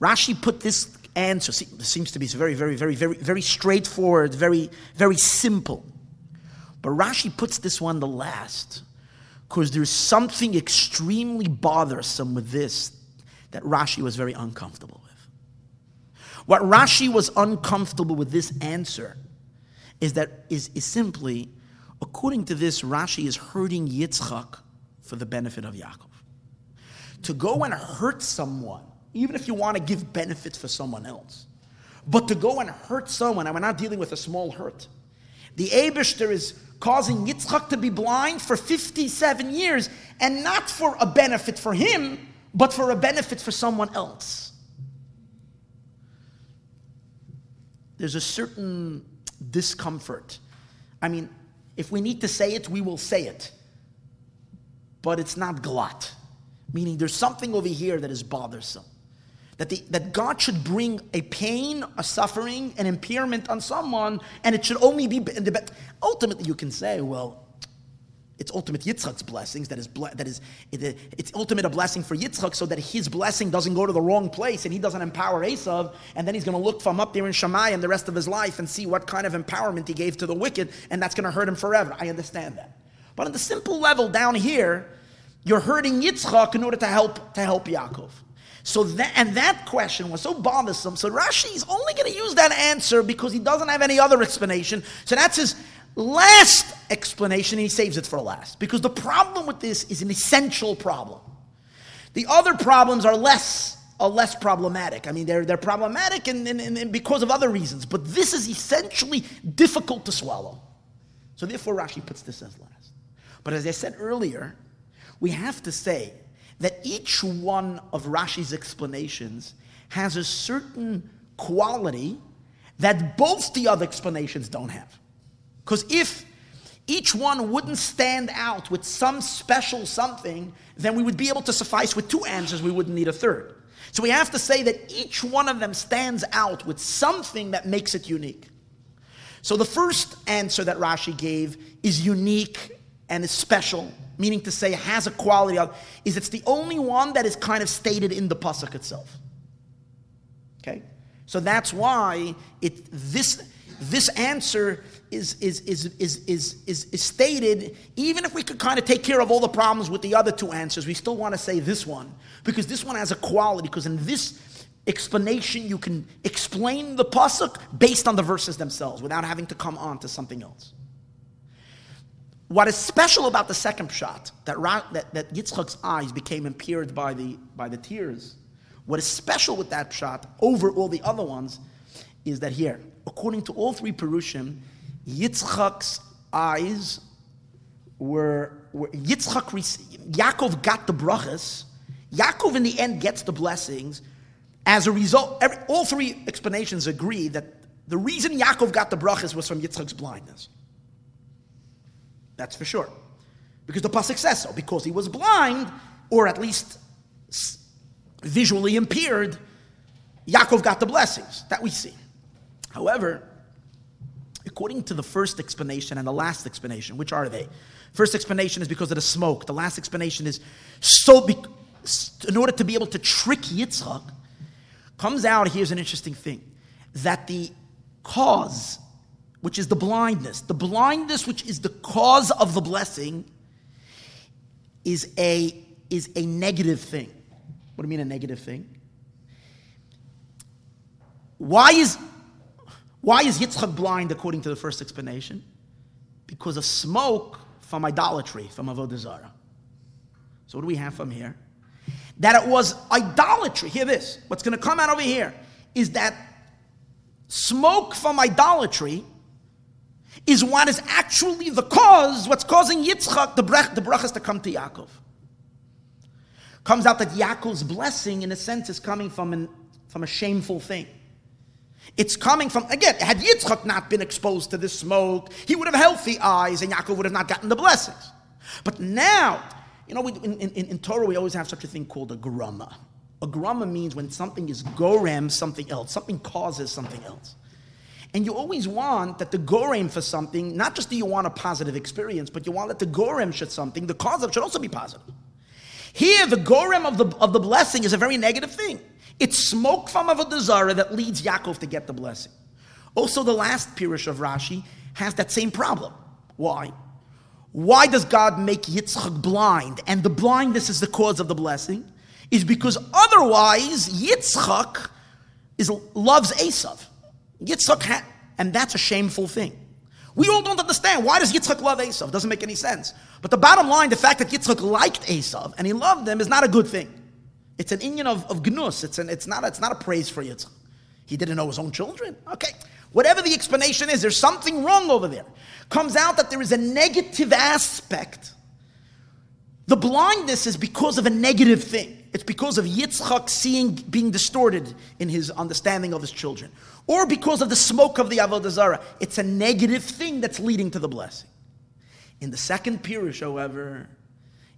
Rashi put this answer, seems to be very, very, very, very, very straightforward, very, very simple. But Rashi puts this one the last, because there's something extremely bothersome with this that Rashi was very uncomfortable with. What Rashi was uncomfortable with this answer is simply, according to this, Rashi is hurting Yitzchak for the benefit of Yaakov. To go and hurt someone, even if you want to give benefits for someone else, but to go and hurt someone, and we're not dealing with a small hurt. The Eibishter is causing Yitzchak to be blind for 57 years, and not for a benefit for him, but for a benefit for someone else. There's a certain discomfort. I mean, if we need to say it, we will say it. But it's not galat. Meaning there's something over here that is bothersome. That God should bring a pain, a suffering, an impairment on someone, and it should only be... Ultimately, you can say, well, its ultimate Yitzchak's blessings, it's ultimate a blessing for Yitzchak, so that his blessing doesn't go to the wrong place and he doesn't empower Esav, and then he's going to look from up there in Shemayim the rest of his life and see what kind of empowerment he gave to the wicked, and that's going to hurt him forever. I understand that. But on the simple level down here, you're hurting Yitzchak in order to help Yaakov. So that question was so bothersome. So Rashi's only going to use that answer because he doesn't have any other explanation. So that's his last explanation, and he saves it for last. Because the problem with this is an essential problem. The other problems are less problematic. I mean, they're problematic and because of other reasons. But this is essentially difficult to swallow. So therefore, Rashi puts this as last. But as I said earlier, we have to say that each one of Rashi's explanations has a certain quality that both the other explanations don't have. Because if each one wouldn't stand out with some special something, then we would be able to suffice with two answers. We wouldn't need a third. So we have to say that each one of them stands out with something that makes it unique. So the first answer that Rashi gave is unique and is special, meaning to say has a quality of, is it's the only one that is kind of stated in the pasuk itself. Okay? So that's why this answer is stated, even if we could kind of take care of all the problems with the other two answers, we still want to say this one, because this one has a quality, because in this explanation you can explain the pasuk based on the verses themselves without having to come on to something else. What is special about the second pshat, that Yitzchak's eyes became impaired by the tears, what is special with that pshat over all the other ones is that here, according to all three Perushim, Yitzchak's eyes were Yaakov got the brachas. Yaakov in the end gets the blessings. As a result, all three explanations agree that the reason Yaakov got the brachas was from Yitzchak's blindness. That's for sure. Because the pasuk says so. Because he was blind, or at least visually impaired, Yaakov got the blessings. That we see. However, according to the first explanation and the last explanation, which are they? First explanation is because of the smoke. The last explanation is in order to be able to trick Yitzchak, comes out, here's an interesting thing, that the cause, which is the blindness which is the cause of the blessing, is a negative thing. What do you mean a negative thing? Why is Yitzchak blind according to the first explanation? Because of smoke from idolatry, from Avodah Zarah. So what do we have from here? That it was idolatry. Hear this. What's going to come out over here is that smoke from idolatry is what is actually the cause, what's causing Yitzchak, the brachas to come to Yaakov. Comes out that Yaakov's blessing, in a sense, is coming from a shameful thing. It's coming from, again, had Yitzchak not been exposed to this smoke, he would have healthy eyes and Yaakov would have not gotten the blessings. But now, you know, in Torah we always have such a thing called a grama. A grama means when something is gorem, something else, something causes something else. And you always want that the gorem for something, not just do you want a positive experience, but you want that the gorem should something, the cause of should also be positive. Here, the gorem of the blessing is a very negative thing. It's smoke from Avodah Zarah that leads Yaakov to get the blessing. Also, the last pirush of Rashi has that same problem. Why? Why does God make Yitzchak blind? And the blindness is the cause of the blessing? Is because otherwise Yitzchak loves Esav. And that's a shameful thing. We all don't understand. Why does Yitzchak love Esav? Doesn't make any sense. But the bottom line, the fact that Yitzchak liked Esav and he loved him is not a good thing. It's an inyan of gnus. It's not a praise for Yitzchak. He didn't know his own children. Okay. Whatever the explanation is, there's something wrong over there. Comes out that there is a negative aspect. The blindness is because of a negative thing. It's because of Yitzchak being distorted in his understanding of his children. Or because of the smoke of the Avodah Zarah. It's a negative thing that's leading to the blessing. In the second pirush, however,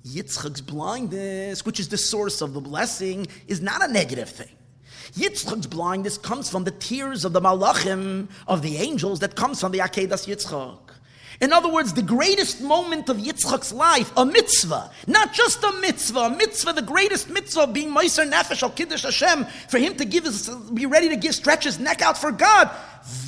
Yitzchak's blindness, which is the source of the blessing, is not a negative thing. Yitzchak's blindness comes from the tears of the malachim, of the angels, that comes from the Akedas Yitzchak. In other words, the greatest moment of Yitzchak's life, a mitzvah, not just a mitzvah, the greatest mitzvah of being Meiser Nefesh al Kiddush Hashem, for him to give his, be ready to give, stretch his neck out for God.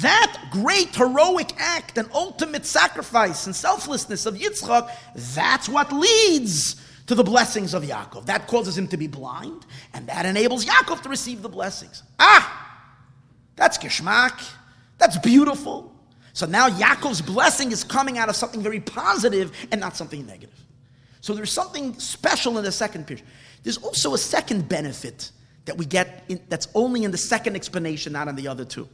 That great heroic act and ultimate sacrifice and selflessness of Yitzchak, that's what leads to the blessings of Yaakov. That causes him to be blind, and that enables Yaakov to receive the blessings. Ah, that's Geshmak. That's beautiful. So now Yaakov's blessing is coming out of something very positive and not something negative. So there's something special in the second picture. There's also a second benefit that we get in, that's only in the second explanation, not in the other two.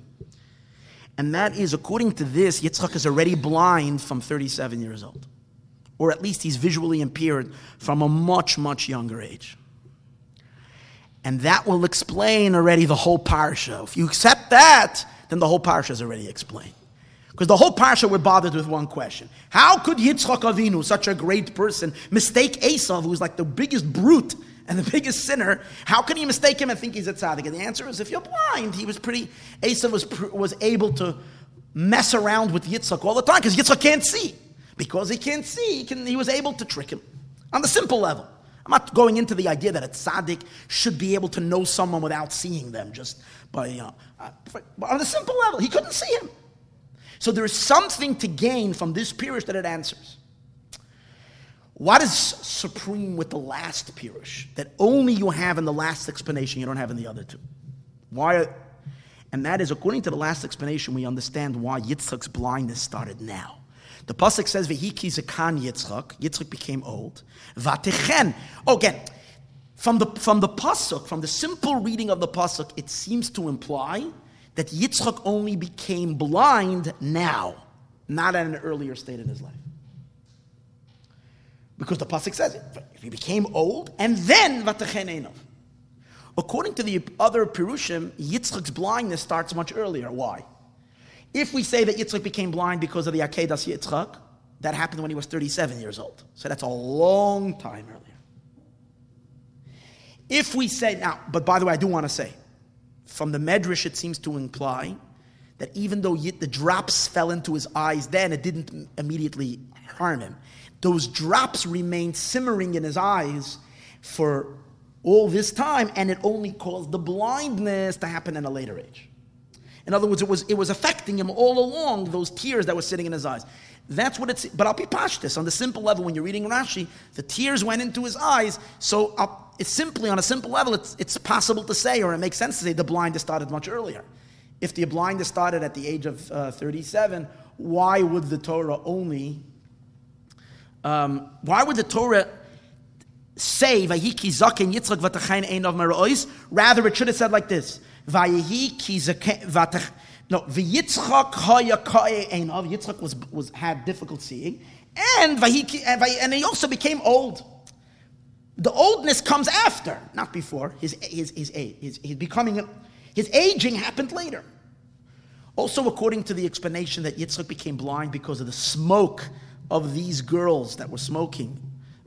And that is, according to this, Yitzchak is already blind from 37 years old. Or at least he's visually impaired from a much, much younger age. And that will explain already the whole parsha. If you accept that, then the whole parsha is already explained. Because the whole parsha we're bothered with one question. How could Yitzchak Avinu, such a great person, mistake Esav, who's like the biggest brute and the biggest sinner? How can he mistake him and think he's a tzaddik? And the answer is, if you're blind, he was pretty, Esav was able to mess around with Yitzchak all the time, because Yitzchak can't see. Because he can't see, he was able to trick him on the simple level. I'm not going into the idea that a tzaddik should be able to know someone without seeing them, just by, on a simple level, he couldn't see him. So there is something to gain from this pirush that it answers. What is supreme with the last pirush that only you have in the last explanation, you don't have in the other two? Why? And that is, according to the last explanation, we understand why Yitzchak's blindness started now. The pasuk says, "Vehiki zekan Yitzchak." Yitzchak became old. Vatechen. Again, from the pasuk, from the simple reading of the pasuk, it seems to imply that Yitzchak only became blind now, not at an earlier state in his life. Because the pasuk says it. He became old, and then Vatechen Einov. According to the other Pirushim, Yitzchak's blindness starts much earlier. Why? If we say that Yitzchak became blind because of the Akedas Yitzchak, that happened when he was 37 years old. So that's a long time earlier. If we say, now, but by the way, I do want to say, from the Medrash, it seems to imply that even though the drops fell into his eyes then, it didn't immediately harm him. Those drops remained simmering in his eyes for all this time, and it only caused the blindness to happen at a later age. In other words, it was affecting him all along, those tears that were sitting in his eyes. That's what it's, but I'll be pashtis, on the simple level, when you're reading Rashi, the tears went into his eyes, so it's simply, on a simple level, it's possible to say, or it makes sense to say, the blindness started much earlier. If the blindness started at the age of 37, why would the Torah say, Vayiki zaken Yitzchak v'tachein einov mero'os? Rather, it should have said like this, Yitzchak haya ka'e einov, Yitzchak had difficult seeing, and he also became old. The oldness comes after, not before. His aging happened later. Also, according to the explanation that Yitzchak became blind because of the smoke of these girls that were smoking,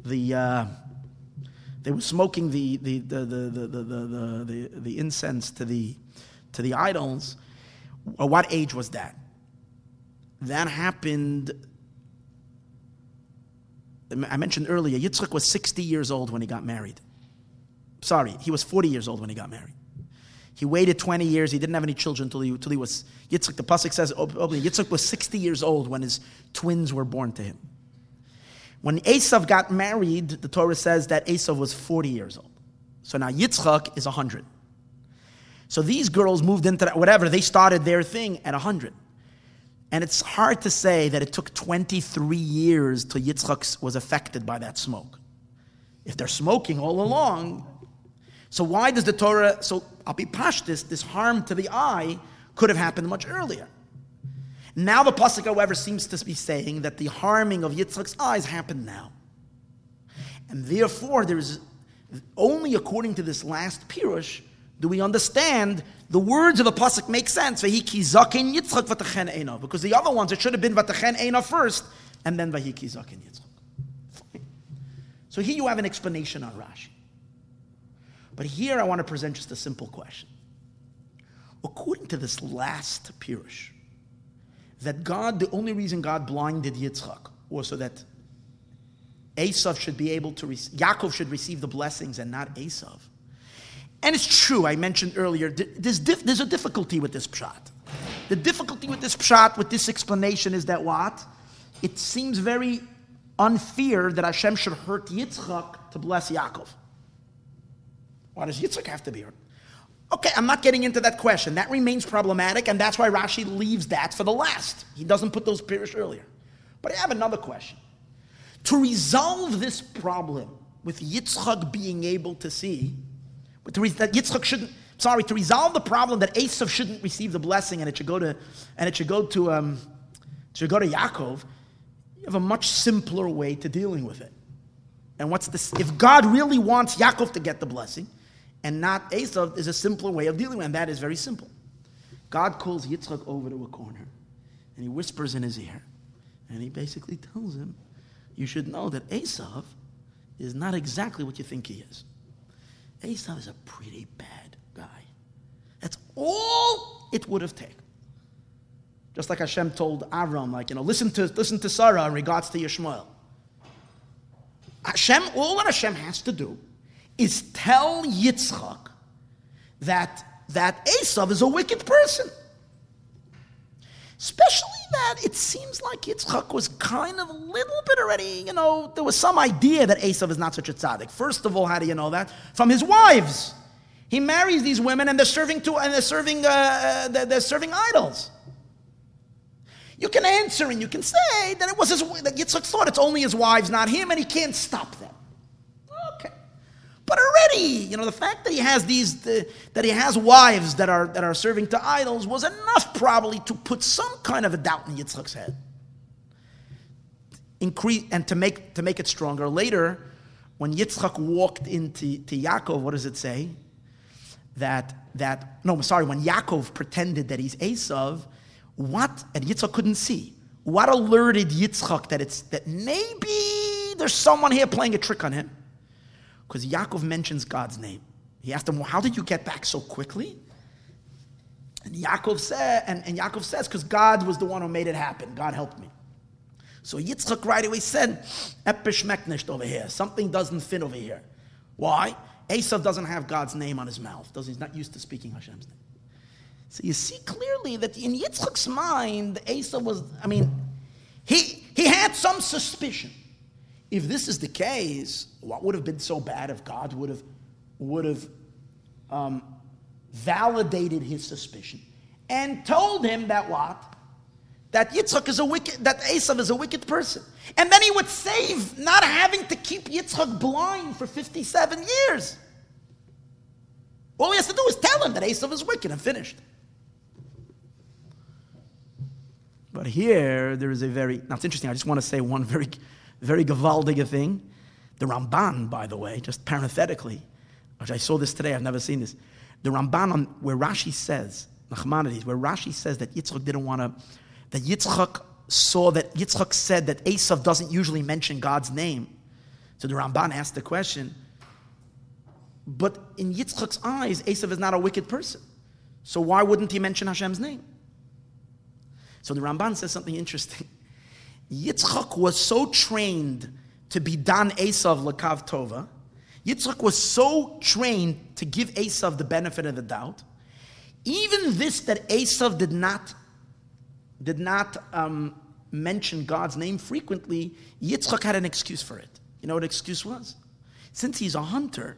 they were smoking the incense to the idols. What age was that? That happened. I mentioned earlier, Yitzchak was 60 years old when he got married. Sorry, he was 40 years old when he got married. He waited 20 years. He didn't have any children till he was Yitzchak. The pasuk says openly, Yitzchak was 60 years old when his twins were born to him. When Esav got married, the Torah says that Esav was 40 years old. So now Yitzchak is 100. So these girls moved into whatever, they started their thing at 100. And it's hard to say that it took 23 years till Yitzchak was affected by that smoke. If they're smoking all along, so why does the Torah, so I'll be pashtis, this harm to the eye could have happened much earlier. Now the pasuk, however, seems to be saying that the harming of Yitzchak's eyes happened now. And therefore, there is only according to this last pirush do we understand the words of the pasuk make sense. V'hiki zaken Yitzchak v'tachen einov. Because the other ones, it should have been v'tachen einov first, and then v'hiki zaken Yitzchak. Fine. So here you have an explanation on Rashi. But here I want to present just a simple question. According to this last pirush, that God, the only reason God blinded Yitzchak, or so that Esav should be able to, Yaakov should receive the blessings and not Esav. And it's true, I mentioned earlier, there's a difficulty with this pshat. The difficulty with this pshat, with this explanation, is that what? It seems very unfair that Hashem should hurt Yitzchak to bless Yaakov. Why does Yitzchak have to be hurt? Okay, I'm not getting into that question. That remains problematic, and that's why Rashi leaves that for the last. He doesn't put those pirush earlier. But I have another question. To resolve this problem with Yitzchak being able to see, to resolve the problem that Esav shouldn't receive the blessing and it should go to Yaakov, you have a much simpler way to dealing with it. And what's this? If God really wants Yaakov to get the blessing and not Esav, is a simpler way of dealing with it, and that is very simple. God calls Yitzchak over to a corner, and he whispers in his ear, and he basically tells him, you should know that Esav is not exactly what you think he is. Esav is a pretty bad guy. That's all it would have taken. Just like Hashem told Avram, listen to Sarah in regards to Yishmael. All that Hashem has to do is tell Yitzchak that Esav is a wicked person. Especially that it seems like Yitzchak was kind of a little bit already, there was some idea that Esav is not such a tzaddik. First of all, how do you know that? From his wives. He marries these women and they're serving idols. You can answer and you can say that that Yitzchak thought it's only his wives, not him, and he can't stop them. Okay. But already, the fact that he has wives that are serving to idols was enough probably to put some kind of a doubt in Yitzchak's head. And to make it stronger later, when Yitzchak walked into Yaakov, what does it say? When Yaakov pretended that he's Esav, and Yitzchak couldn't see. What alerted Yitzchak that maybe there's someone here playing a trick on him? Because Yaakov mentions God's name. He asked him, well, how did you get back so quickly? And Yaakov says, because God was the one who made it happen. God helped me. So Yitzchak right away said, Epishmeknisht over here. Something doesn't fit over here. Why? Esav doesn't have God's name on his mouth. He's not used to speaking Hashem's name. So you see clearly that in Yitzchak's mind, Esav was, he had some suspicion. If this is the case, what would have been so bad if God would have validated his suspicion and told him that what? That Esav is a wicked person. And then he would save not having to keep Yitzchak blind for 57 years. All he has to do is tell him that Esav is wicked and finished. But here, there is now it's interesting, I just want to say one very, very gewaldige thing. The Ramban, by the way, just parenthetically, which I saw this today, I've never seen this. The Ramban, where Rashi says that Yitzchak said that Esav doesn't usually mention God's name. So the Ramban asked the question, but in Yitzchak's eyes, Esav is not a wicked person. So why wouldn't he mention Hashem's name? So the Ramban says something interesting. Yitzchak was so trained to be Dan Esav Lakav Tova. Yitzchak was so trained to give Esav the benefit of the doubt. Even this that Esav did not mention God's name frequently, Yitzchak had an excuse for it. You know what the excuse was? Since he's a hunter,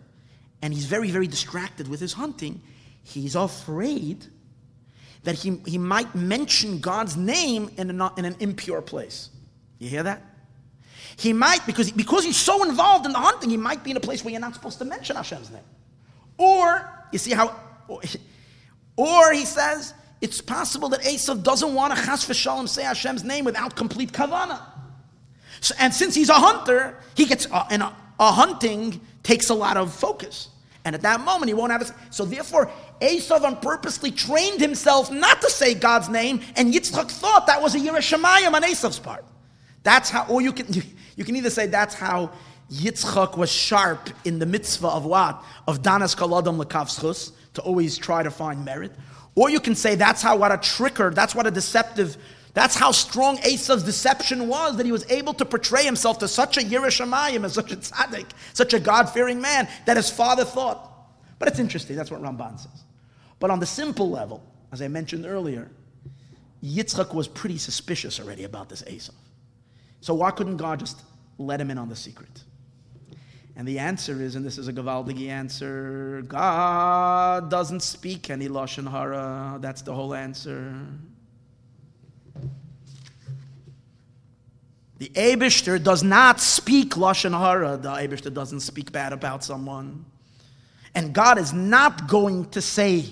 and he's very, very distracted with his hunting, he's afraid that he might mention God's name in an impure place. You hear that? He might, because he's so involved in the hunting, he might be in a place where you're not supposed to mention Hashem's name. Or he says, it's possible that Esav doesn't want to chas v'shalom say Hashem's name without complete kavanah. So, and since he's a hunter, he gets hunting takes a lot of focus. And at that moment, he won't have it. So therefore, Esav unpurposely trained himself not to say God's name, and Yitzchak thought that was a Yiras Shamayim on Esav's part. That's how, or you can either say that's how Yitzchak was sharp in the mitzvah of what? Of danas kol adam lekav zchus, to always try to find merit. Or you can say that's what a deceptive That's how strong Esav's deception was, that he was able to portray himself to such a Yireh Shamayim, and such a tzaddik, such a God-fearing man, that his father thought. But it's interesting, that's what Ramban says. But on the simple level, as I mentioned earlier, Yitzchak was pretty suspicious already about this Esav. So why couldn't God just let him in on the secret? And the answer is, and this is a Gavaldige answer, God doesn't speak any Lashon Hara. That's the whole answer. The Eibishter does not speak Lashon Hara. The Eibishter doesn't speak bad about someone. And God is not going to say,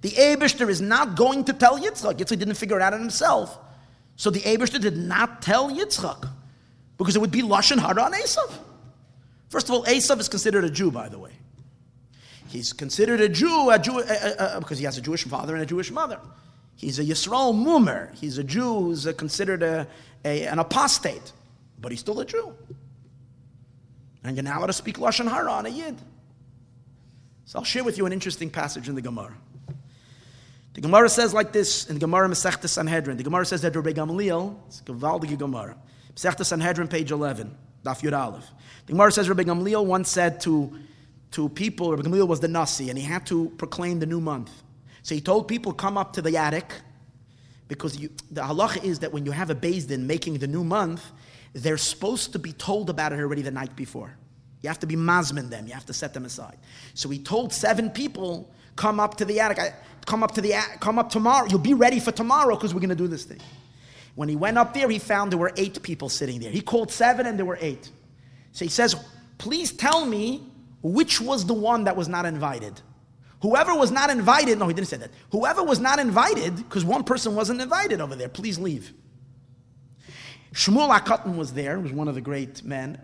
the Eibishter is not going to tell Yitzchak. Yitzchak didn't figure it out himself. So the Eibishter did not tell Yitzchak, because it would be Lashon Hara on Esav. First of all, Esav is considered a Jew, by the way. He's considered a Jew, because he has a Jewish father and a Jewish mother. He's a Yisrael Mumer. He's a Jew who's considered an apostate, but he's still a Jew. And you're now allowed to speak Lashon Hara on a Yid. So I'll share with you an interesting passage in the Gemara. The Gemara says like this, in the Gemara Masechta Sanhedrin. The Gemara says that Rabbi Gamliel, it's Gavaldige Gemara, Masechta Sanhedrin, page 11, Daf Yud Aleph. The Gemara says Rabbi Gamliel once said to people, Rabbi Gamliel was the Nasi, and he had to proclaim the new month. So he told people, come up to the attic, because the halacha is that when you have a beis din making the new month, they're supposed to be told about it already the night before. You have to be mazmin them. You have to set them aside. So he told 7 people, come up to the attic. Come up tomorrow. You'll be ready for tomorrow, because we're going to do this thing. When he went up there, he found there were 8 people sitting there. He called 7 and there were 8. So he says, please tell me which was the one that was not invited. Whoever was not invited, no, he didn't say that. Whoever was not invited, because one person wasn't invited over there, please leave. Shmuel HaKatan was there. He was one of the great men.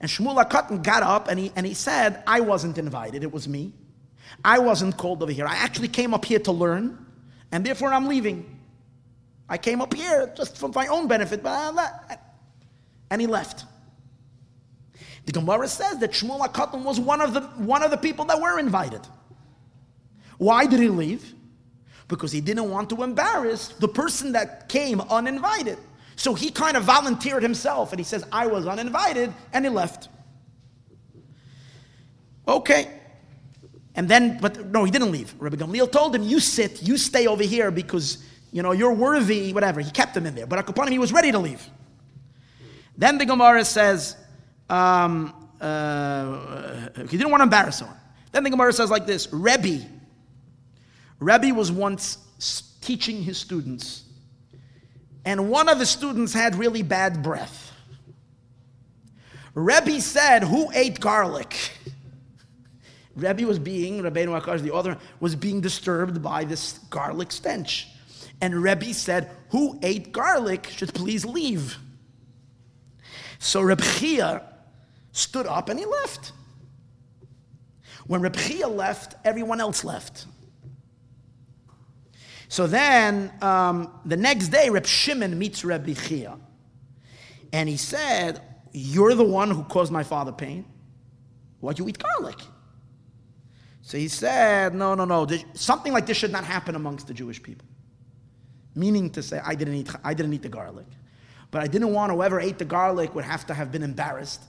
And Shmuel HaKatan got up and he said, I wasn't invited, it was me. I wasn't called over here. I actually came up here to learn, and therefore I'm leaving. I came up here just for my own benefit, and he left. The Gemara says that Shmuel HaKatan was one of the people that were invited. Why did he leave? Because he didn't want to embarrass the person that came uninvited. So he kind of volunteered himself, and he says, I was uninvited, and he left. Okay. He didn't leave. Rabbi Gamliel told him, you sit, you stay over here, because, you're worthy, whatever. He kept him in there. But Akaponim, he was ready to leave. Then the Gemara says, he didn't want to embarrass him. Then the Gemara says like this, Rebbe was once teaching his students, and one of the students had really bad breath. Rebbe said, who ate garlic? Rabbeinu Akash, the author, was being disturbed by this garlic stench. And Rebbe said, who ate garlic should please leave. So Reb Chia stood up and he left. When Reb Chia left, everyone else left. So then, the next day, Reb Shimon meets Rabbi Chia. And he said, you're the one who caused my father pain. Why'd you eat garlic? So he said, no. Something like this should not happen amongst the Jewish people. Meaning to say, I didn't eat the garlic. But I didn't want whoever ate the garlic would have to have been embarrassed.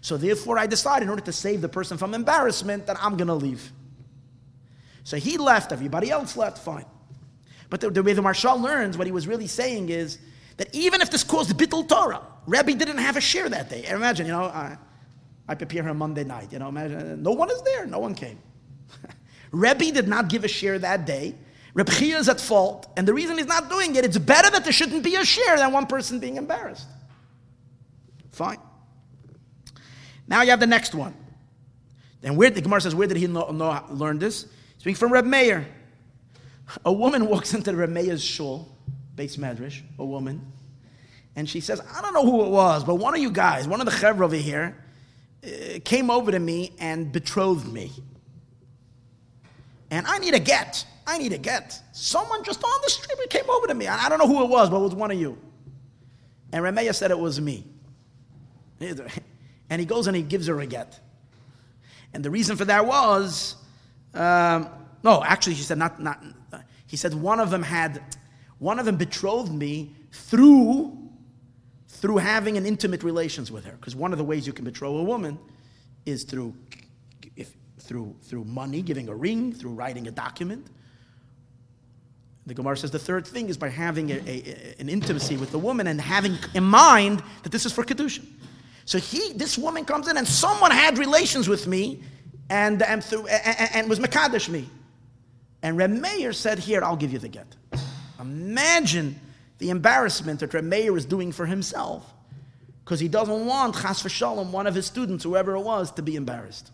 So therefore, I decided, in order to save the person from embarrassment, that I'm going to leave. So he left, everybody else left, fine. But the way the Marshal learns, what he was really saying is that even if this caused Bittul Torah, Rebbe didn't have a share that day. Imagine, I prepare her Monday night. Imagine, no one is there, no one came. Rebbe did not give a share that day. Reb Chia is at fault, and the reason he's not doing it's better that there shouldn't be a share than one person being embarrassed. Fine. Now you have the next one. Then the Gemara says, where did he learn this? Speaking from Reb Meir. A woman walks into Reb Meir's shul, Beis Medrash, a woman, and she says, I don't know who it was, but one of you guys, one of the chevra over here, came over to me and betrothed me. And I need a get. Someone just on the street came over to me. I don't know who it was, but it was one of you. And Reb Meir said it was me. And he goes and he gives her a get. And the reason for that was, he said one of them had One of them betrothed me through having an intimate relations with her. Because one of the ways you can betroth a woman is through money, giving a ring, through writing a document. The Gemara says the third thing is by having an intimacy with the woman and having in mind that this is for Kedusha. So this woman comes in and someone had relations with me and was Mekadesh me. And Reb Meir said, here, I'll give you the get. Imagine the embarrassment that Reb Meir is doing for himself because he doesn't want, chas v'shalom, one of his students, whoever it was, to be embarrassed.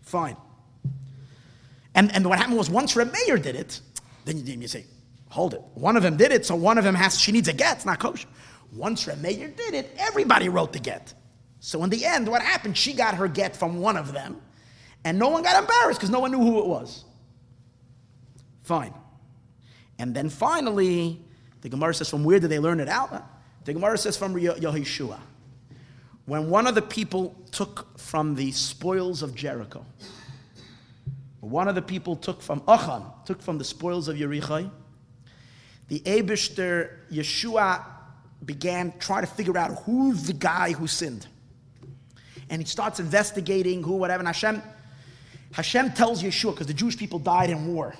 Fine. And what happened was once Reb Meir did it, then you say, hold it. One of them did it, so one of them she needs a get. It's not kosher. Once Reb Meir did it, everybody wrote the get. So in the end, what happened? She got her get from one of them, and no one got embarrassed because no one knew who it was. Fine. And then finally, the Gemara says, from where did they learn it out? The Gemara says from Yehoshua. When one of the people took from the spoils of Jericho, one of the people took from the spoils of Yerichai. The Eibishter, Yeshua, began trying to figure out who's the guy who sinned. And he starts investigating who, whatever. And Hashem tells Yeshua, because the Jewish people died in war.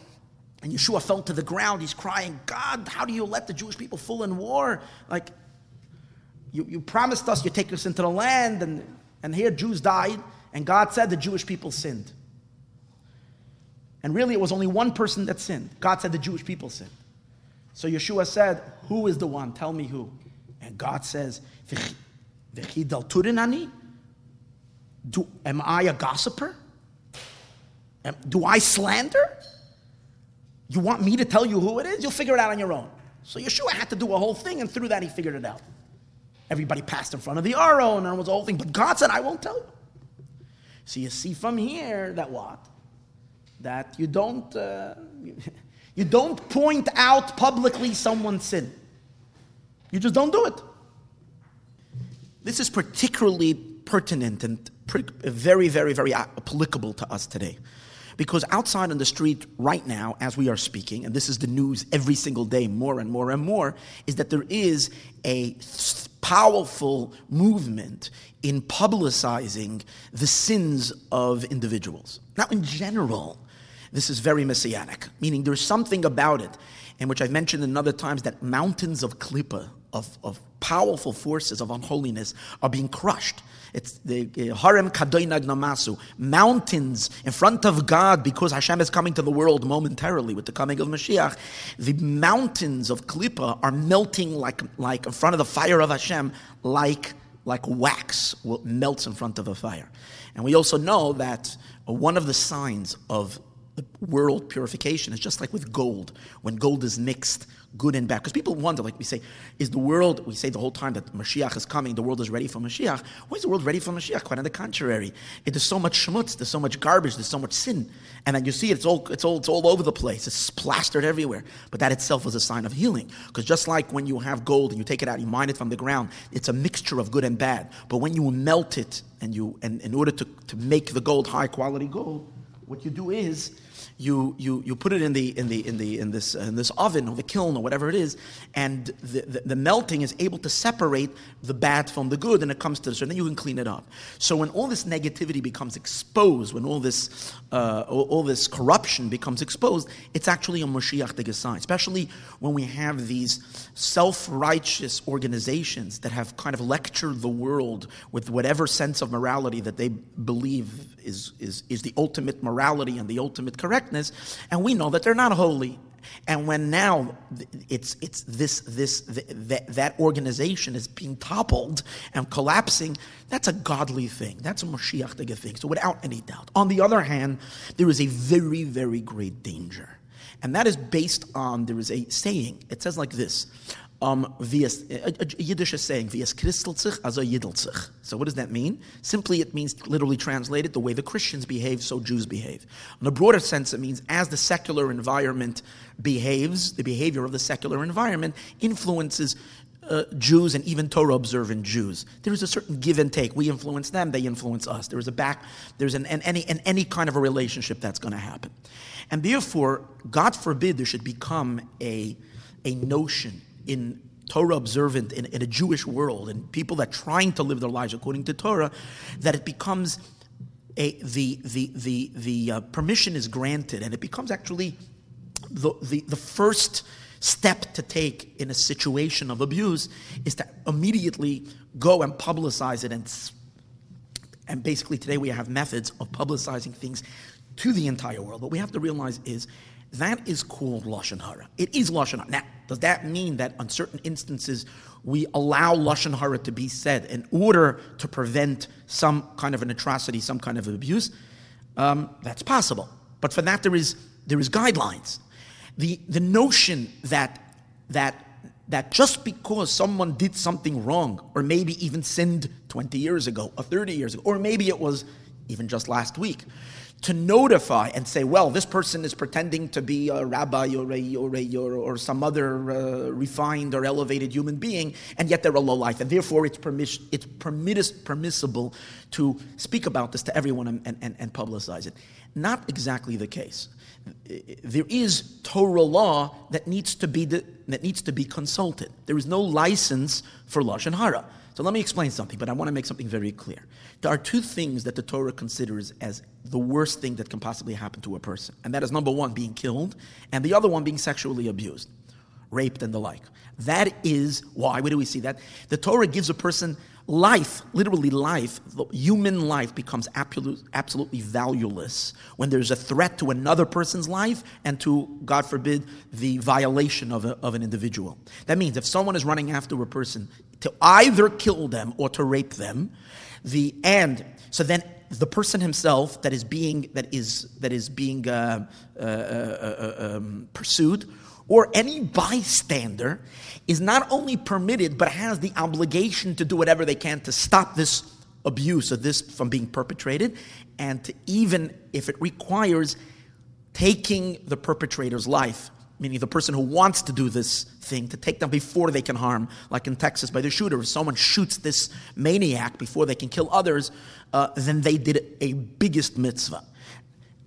And Yeshua fell to the ground. He's crying, God, how do you let the Jewish people fall in war? Like, you promised us you'd take us into the land. And here Jews died. And God said the Jewish people sinned. And really, it was only one person that sinned. God said the Jewish people sinned. So Yeshua said, who is the one? Tell me who. And God says, am I a gossiper? Do I slander? You want me to tell you who it is? You'll figure it out on your own. So Yeshua had to do a whole thing, and through that he figured it out. Everybody passed in front of the Aron, and it was a whole thing. But God said, I won't tell you. So you see from here that what? That you don't point out publicly someone's sin. You just don't do it. This is particularly pertinent and very, very, very applicable to us today. Because outside on the street right now, as we are speaking, and this is the news every single day, more and more and more, is that there is a powerful movement in publicizing the sins of individuals. Now, in general, this is very messianic, meaning there's something about it, and which I've mentioned in other times, that mountains of klipa, of powerful forces of unholiness are being crushed. It's the harem kadoinag namasu, mountains in front of God, because Hashem is coming to the world momentarily with the coming of Mashiach. The mountains of klipa are melting like in front of the fire of Hashem, like wax melts in front of a fire. And we also know that one of the signs of the world purification is just like with gold. When gold is mixed, good and bad. Because people wonder, like we say, is the world, we say the whole time that Mashiach is coming, the world is ready for Mashiach. Why is the world ready for Mashiach? Quite on the contrary. There's so much schmutz, there's so much garbage, there's so much sin. And then you see it's all over the place. It's plastered everywhere. But that itself is a sign of healing. Because just like when you have gold and you take it out, you mine it from the ground, it's a mixture of good and bad. But when you melt it, and in order to make the gold high quality gold, what you do is you put it in this oven or the kiln or whatever it is, and the melting is able to separate the bad from the good, and it comes to the surface. Then you can clean it up. So when all this negativity becomes exposed, when all this corruption becomes exposed, it's actually a Mashiach sign. Especially when we have these self-righteous organizations that have kind of lectured the world with whatever sense of morality that they believe is the ultimate morality and the ultimate correctness, and we know that they're not holy. And when now it's that organization is being toppled and collapsing, that's a godly thing. That's a Mashiach thing. So without any doubt. On the other hand, there is a very, very great danger. And that is based on, there is a saying, it says like this, a Yiddish is saying, Vias Christelzich as a Yidelzich. So what does that mean? Simply it means, literally translated, the way the Christians behave, so Jews behave. In a broader sense, it means as the secular environment behaves, the behavior of the secular environment influences Jews and even Torah-observant Jews. There is a certain give and take. We influence them, they influence us. There is a back, there's any kind of a relationship that's going to happen. And therefore, God forbid there should become a a notion in Torah observant, in a Jewish world, and people that are trying to live their lives according to Torah, that it becomes the permission is granted, and it becomes actually the first step to take in a situation of abuse is to immediately go and publicize it, and basically today we have methods of publicizing things to the entire world. What we have to realize is that is called Lashon Hara. It is Lashon Hara. Now, does that mean that on certain instances we allow Lashon Hara to be said in order to prevent some kind of an atrocity, some kind of abuse? That's possible. But for that there is guidelines. The notion that just because someone did something wrong, or maybe even sinned 20 years ago or 30 years ago, or maybe it was even just last week, to notify and say, well, this person is pretending to be a rabbi or some other refined or elevated human being, and yet they're a low life, and therefore it's permissible to speak about this to everyone and publicize it. Not exactly the case. There is Torah law that needs to be consulted. There is no license for Lashon Hara. So let me explain something, but I want to make something very clear. There are two things that the Torah considers as the worst thing that can possibly happen to a person. And that is, number one, being killed, and the other one being sexually abused, raped and the like. That is why, where do we see that? The Torah gives a person life, literally life. Human life becomes absolutely valueless when there's a threat to another person's life and to, God forbid, the violation of an individual. That means if someone is running after a person to either kill them or to rape them, so then the person himself that is being pursued, or any bystander, is not only permitted but has the obligation to do whatever they can to stop this abuse or this from being perpetrated, and to, even if it requires taking the perpetrator's life, meaning the person who wants to do this thing, to take them before they can harm, like in Texas by the shooter. If someone shoots this maniac before they can kill others, then they did a biggest mitzvah.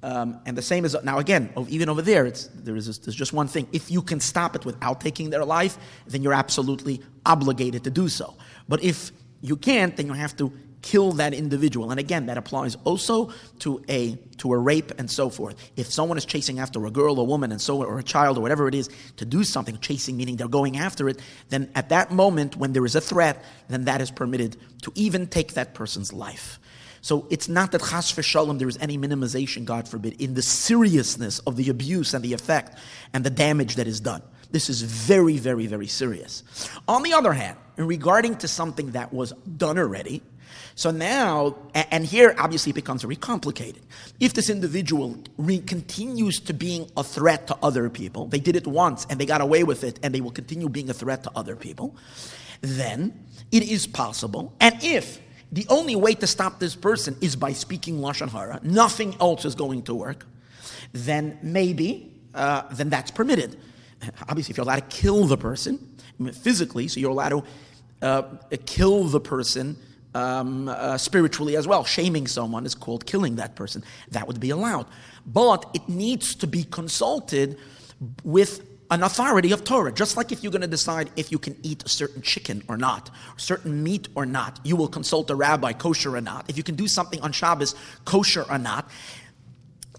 And the same is, now again, even over there, there's just one thing. If you can stop it without taking their life, then you're absolutely obligated to do so. But if you can't, then you have to kill that individual. And again, that applies also to a rape and so forth. If someone is chasing after a girl, a woman, or a child, or whatever it is, to do something, chasing meaning they're going after it, then at that moment when there is a threat, then that is permitted to even take that person's life. So it's not that chas v'shalom there is any minimization, God forbid, in the seriousness of the abuse and the effect and the damage that is done. This is very, very, very serious. On the other hand, in regarding to something that was done already, so now, and here obviously it becomes very complicated. If this individual continues to being a threat to other people, they did it once and they got away with it and they will continue being a threat to other people, then it is possible. And if the only way to stop this person is by speaking Lashon Hara, nothing else is going to work, then maybe, then that's permitted. Obviously, if you're allowed to kill the person physically, so you're allowed to kill the person spiritually as well. Shaming someone is called killing that person. That would be allowed. But it needs to be consulted with an authority of Torah. Just like if you're going to decide if you can eat a certain chicken or not, certain meat or not, you will consult a rabbi, kosher or not. If you can do something on Shabbos, kosher or not.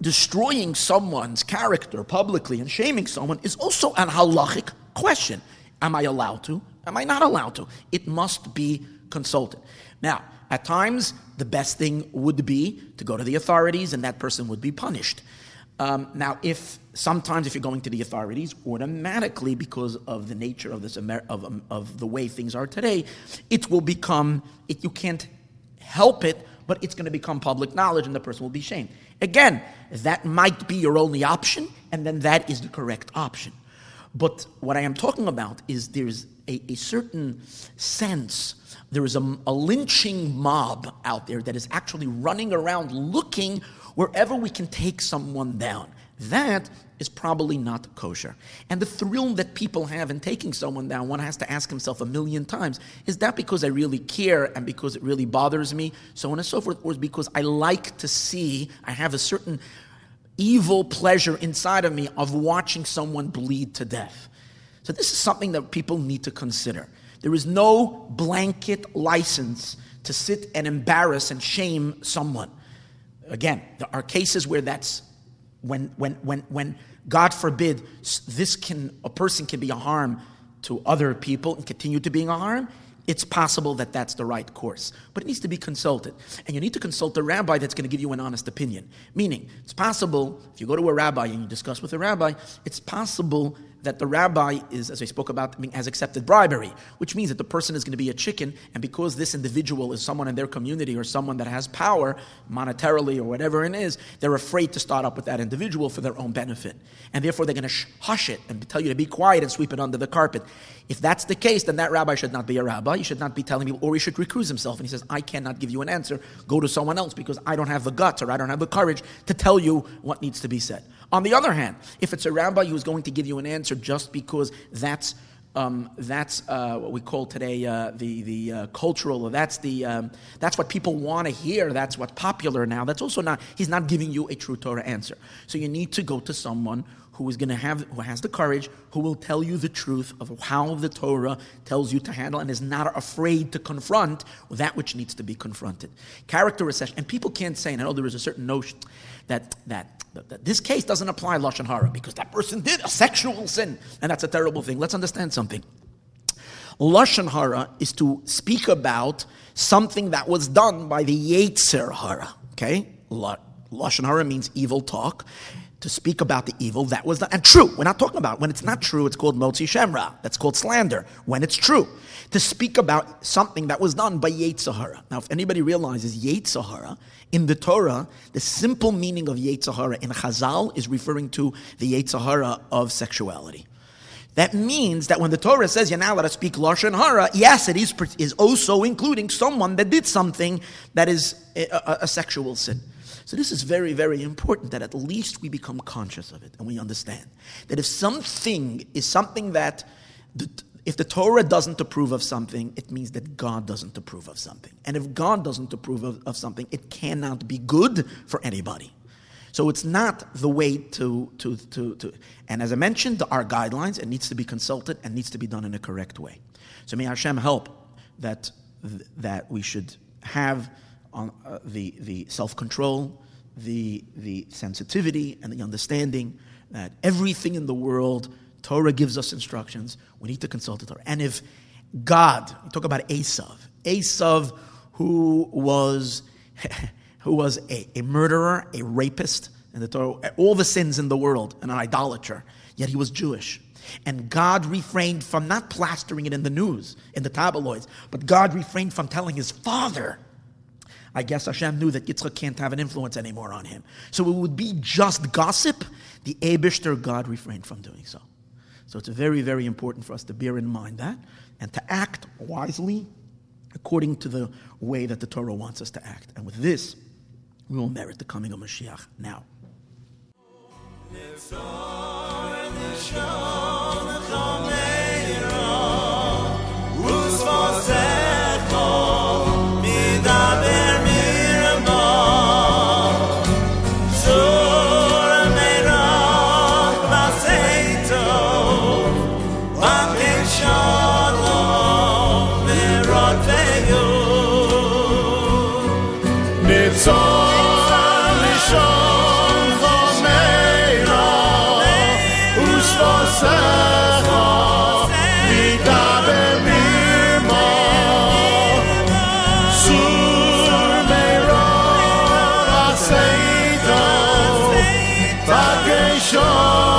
Destroying someone's character publicly and shaming someone is also an halachic question. Am I allowed to? Am I not allowed to? It must be consulted. Now, at times, the best thing would be to go to the authorities and that person would be punished. Now, if you're going to the authorities, automatically, because of the nature of this of the way things are today, it will become, you can't help it, but it's going to become public knowledge and the person will be shamed. Again, that might be your only option, and then that is the correct option. But what I am talking about is there's a certain sense, there is a lynching mob out there that is actually running around looking wherever we can take someone down. That is probably not kosher. And the thrill that people have in taking someone down, one has to ask himself 1,000,000 times, is that because I really care and because it really bothers me, so on and so forth, or because I like to see, I have a certain evil pleasure inside of me of watching someone bleed to death. So this is something that people need to consider. There is no blanket license to sit and embarrass and shame someone. Again, there are cases where that's when God forbid, a person can be a harm to other people and continue to being a harm. It's possible that that's the right course, but it needs to be consulted, and you need to consult the rabbi that's going to give you an honest opinion. Meaning, it's possible if you go to a rabbi and you discuss with a rabbi, it's possible that the rabbi is, as I spoke about, has accepted bribery, which means that the person is going to be a chicken, and because this individual is someone in their community or someone that has power, monetarily or whatever it is, they're afraid to start up with that individual for their own benefit. And therefore, they're going to hush it and tell you to be quiet and sweep it under the carpet. If that's the case, then that rabbi should not be a rabbi. He should not be telling people, or he should recuse himself. And he says, I cannot give you an answer. Go to someone else because I don't have the guts or I don't have the courage to tell you what needs to be said. On the other hand, if it's a rabbi who's going to give you an answer just because that's what we call today the cultural, or that's what people want to hear, that's what's popular now, that's also not, he's not giving you a true Torah answer. So you need to go to someone who has the courage, who will tell you the truth of how the Torah tells you to handle and is not afraid to confront that which needs to be confronted. Character recession, and people can't say, and I know there is a certain notion that this case doesn't apply Lashon Hara because that person did a sexual sin, and that's a terrible thing. Let's understand something. Lashon Hara is to speak about something that was done by the Yetzer Hara, okay? Lashon Hara means evil talk. To speak about the evil that was done. And true, we're not talking about it. When it's not true, it's called Motzi Shemra. That's called slander. When it's true. To speak about something that was done by Yetzer Hara. Now, if anybody realizes Yetzer Hara, in the Torah, the simple meaning of Yetzer Hara in Chazal is referring to the Yetzer Hara of sexuality. That means that when the Torah says you're not allowed to speak Lashon Hara, yes, it is also including someone that did something that is a sexual sin. So this is very, very important that at least we become conscious of it and we understand that if something is something that, if the Torah doesn't approve of something, it means that God doesn't approve of something. And if God doesn't approve of something, it cannot be good for anybody. So it's not the way to. And as I mentioned, there are guidelines. It needs to be consulted and needs to be done in a correct way. So may Hashem help that we should have the self-control, the sensitivity, and the understanding that everything in the world, Torah gives us instructions. We need to consult the Torah. And if God, we talk about Esav, who was a murderer, a rapist, and the Torah, all the sins in the world, and an idolater, yet he was Jewish. And God refrained from not plastering it in the news, in the tabloids, but God refrained from telling his father. I guess Hashem knew that Yitzchak can't have an influence anymore on him. So it would be just gossip. The Eibishter, God, refrained from doing so. So it's very, very important for us to bear in mind that and to act wisely according to the way that the Torah wants us to act. And with this, we will merit the coming of Mashiach now. Show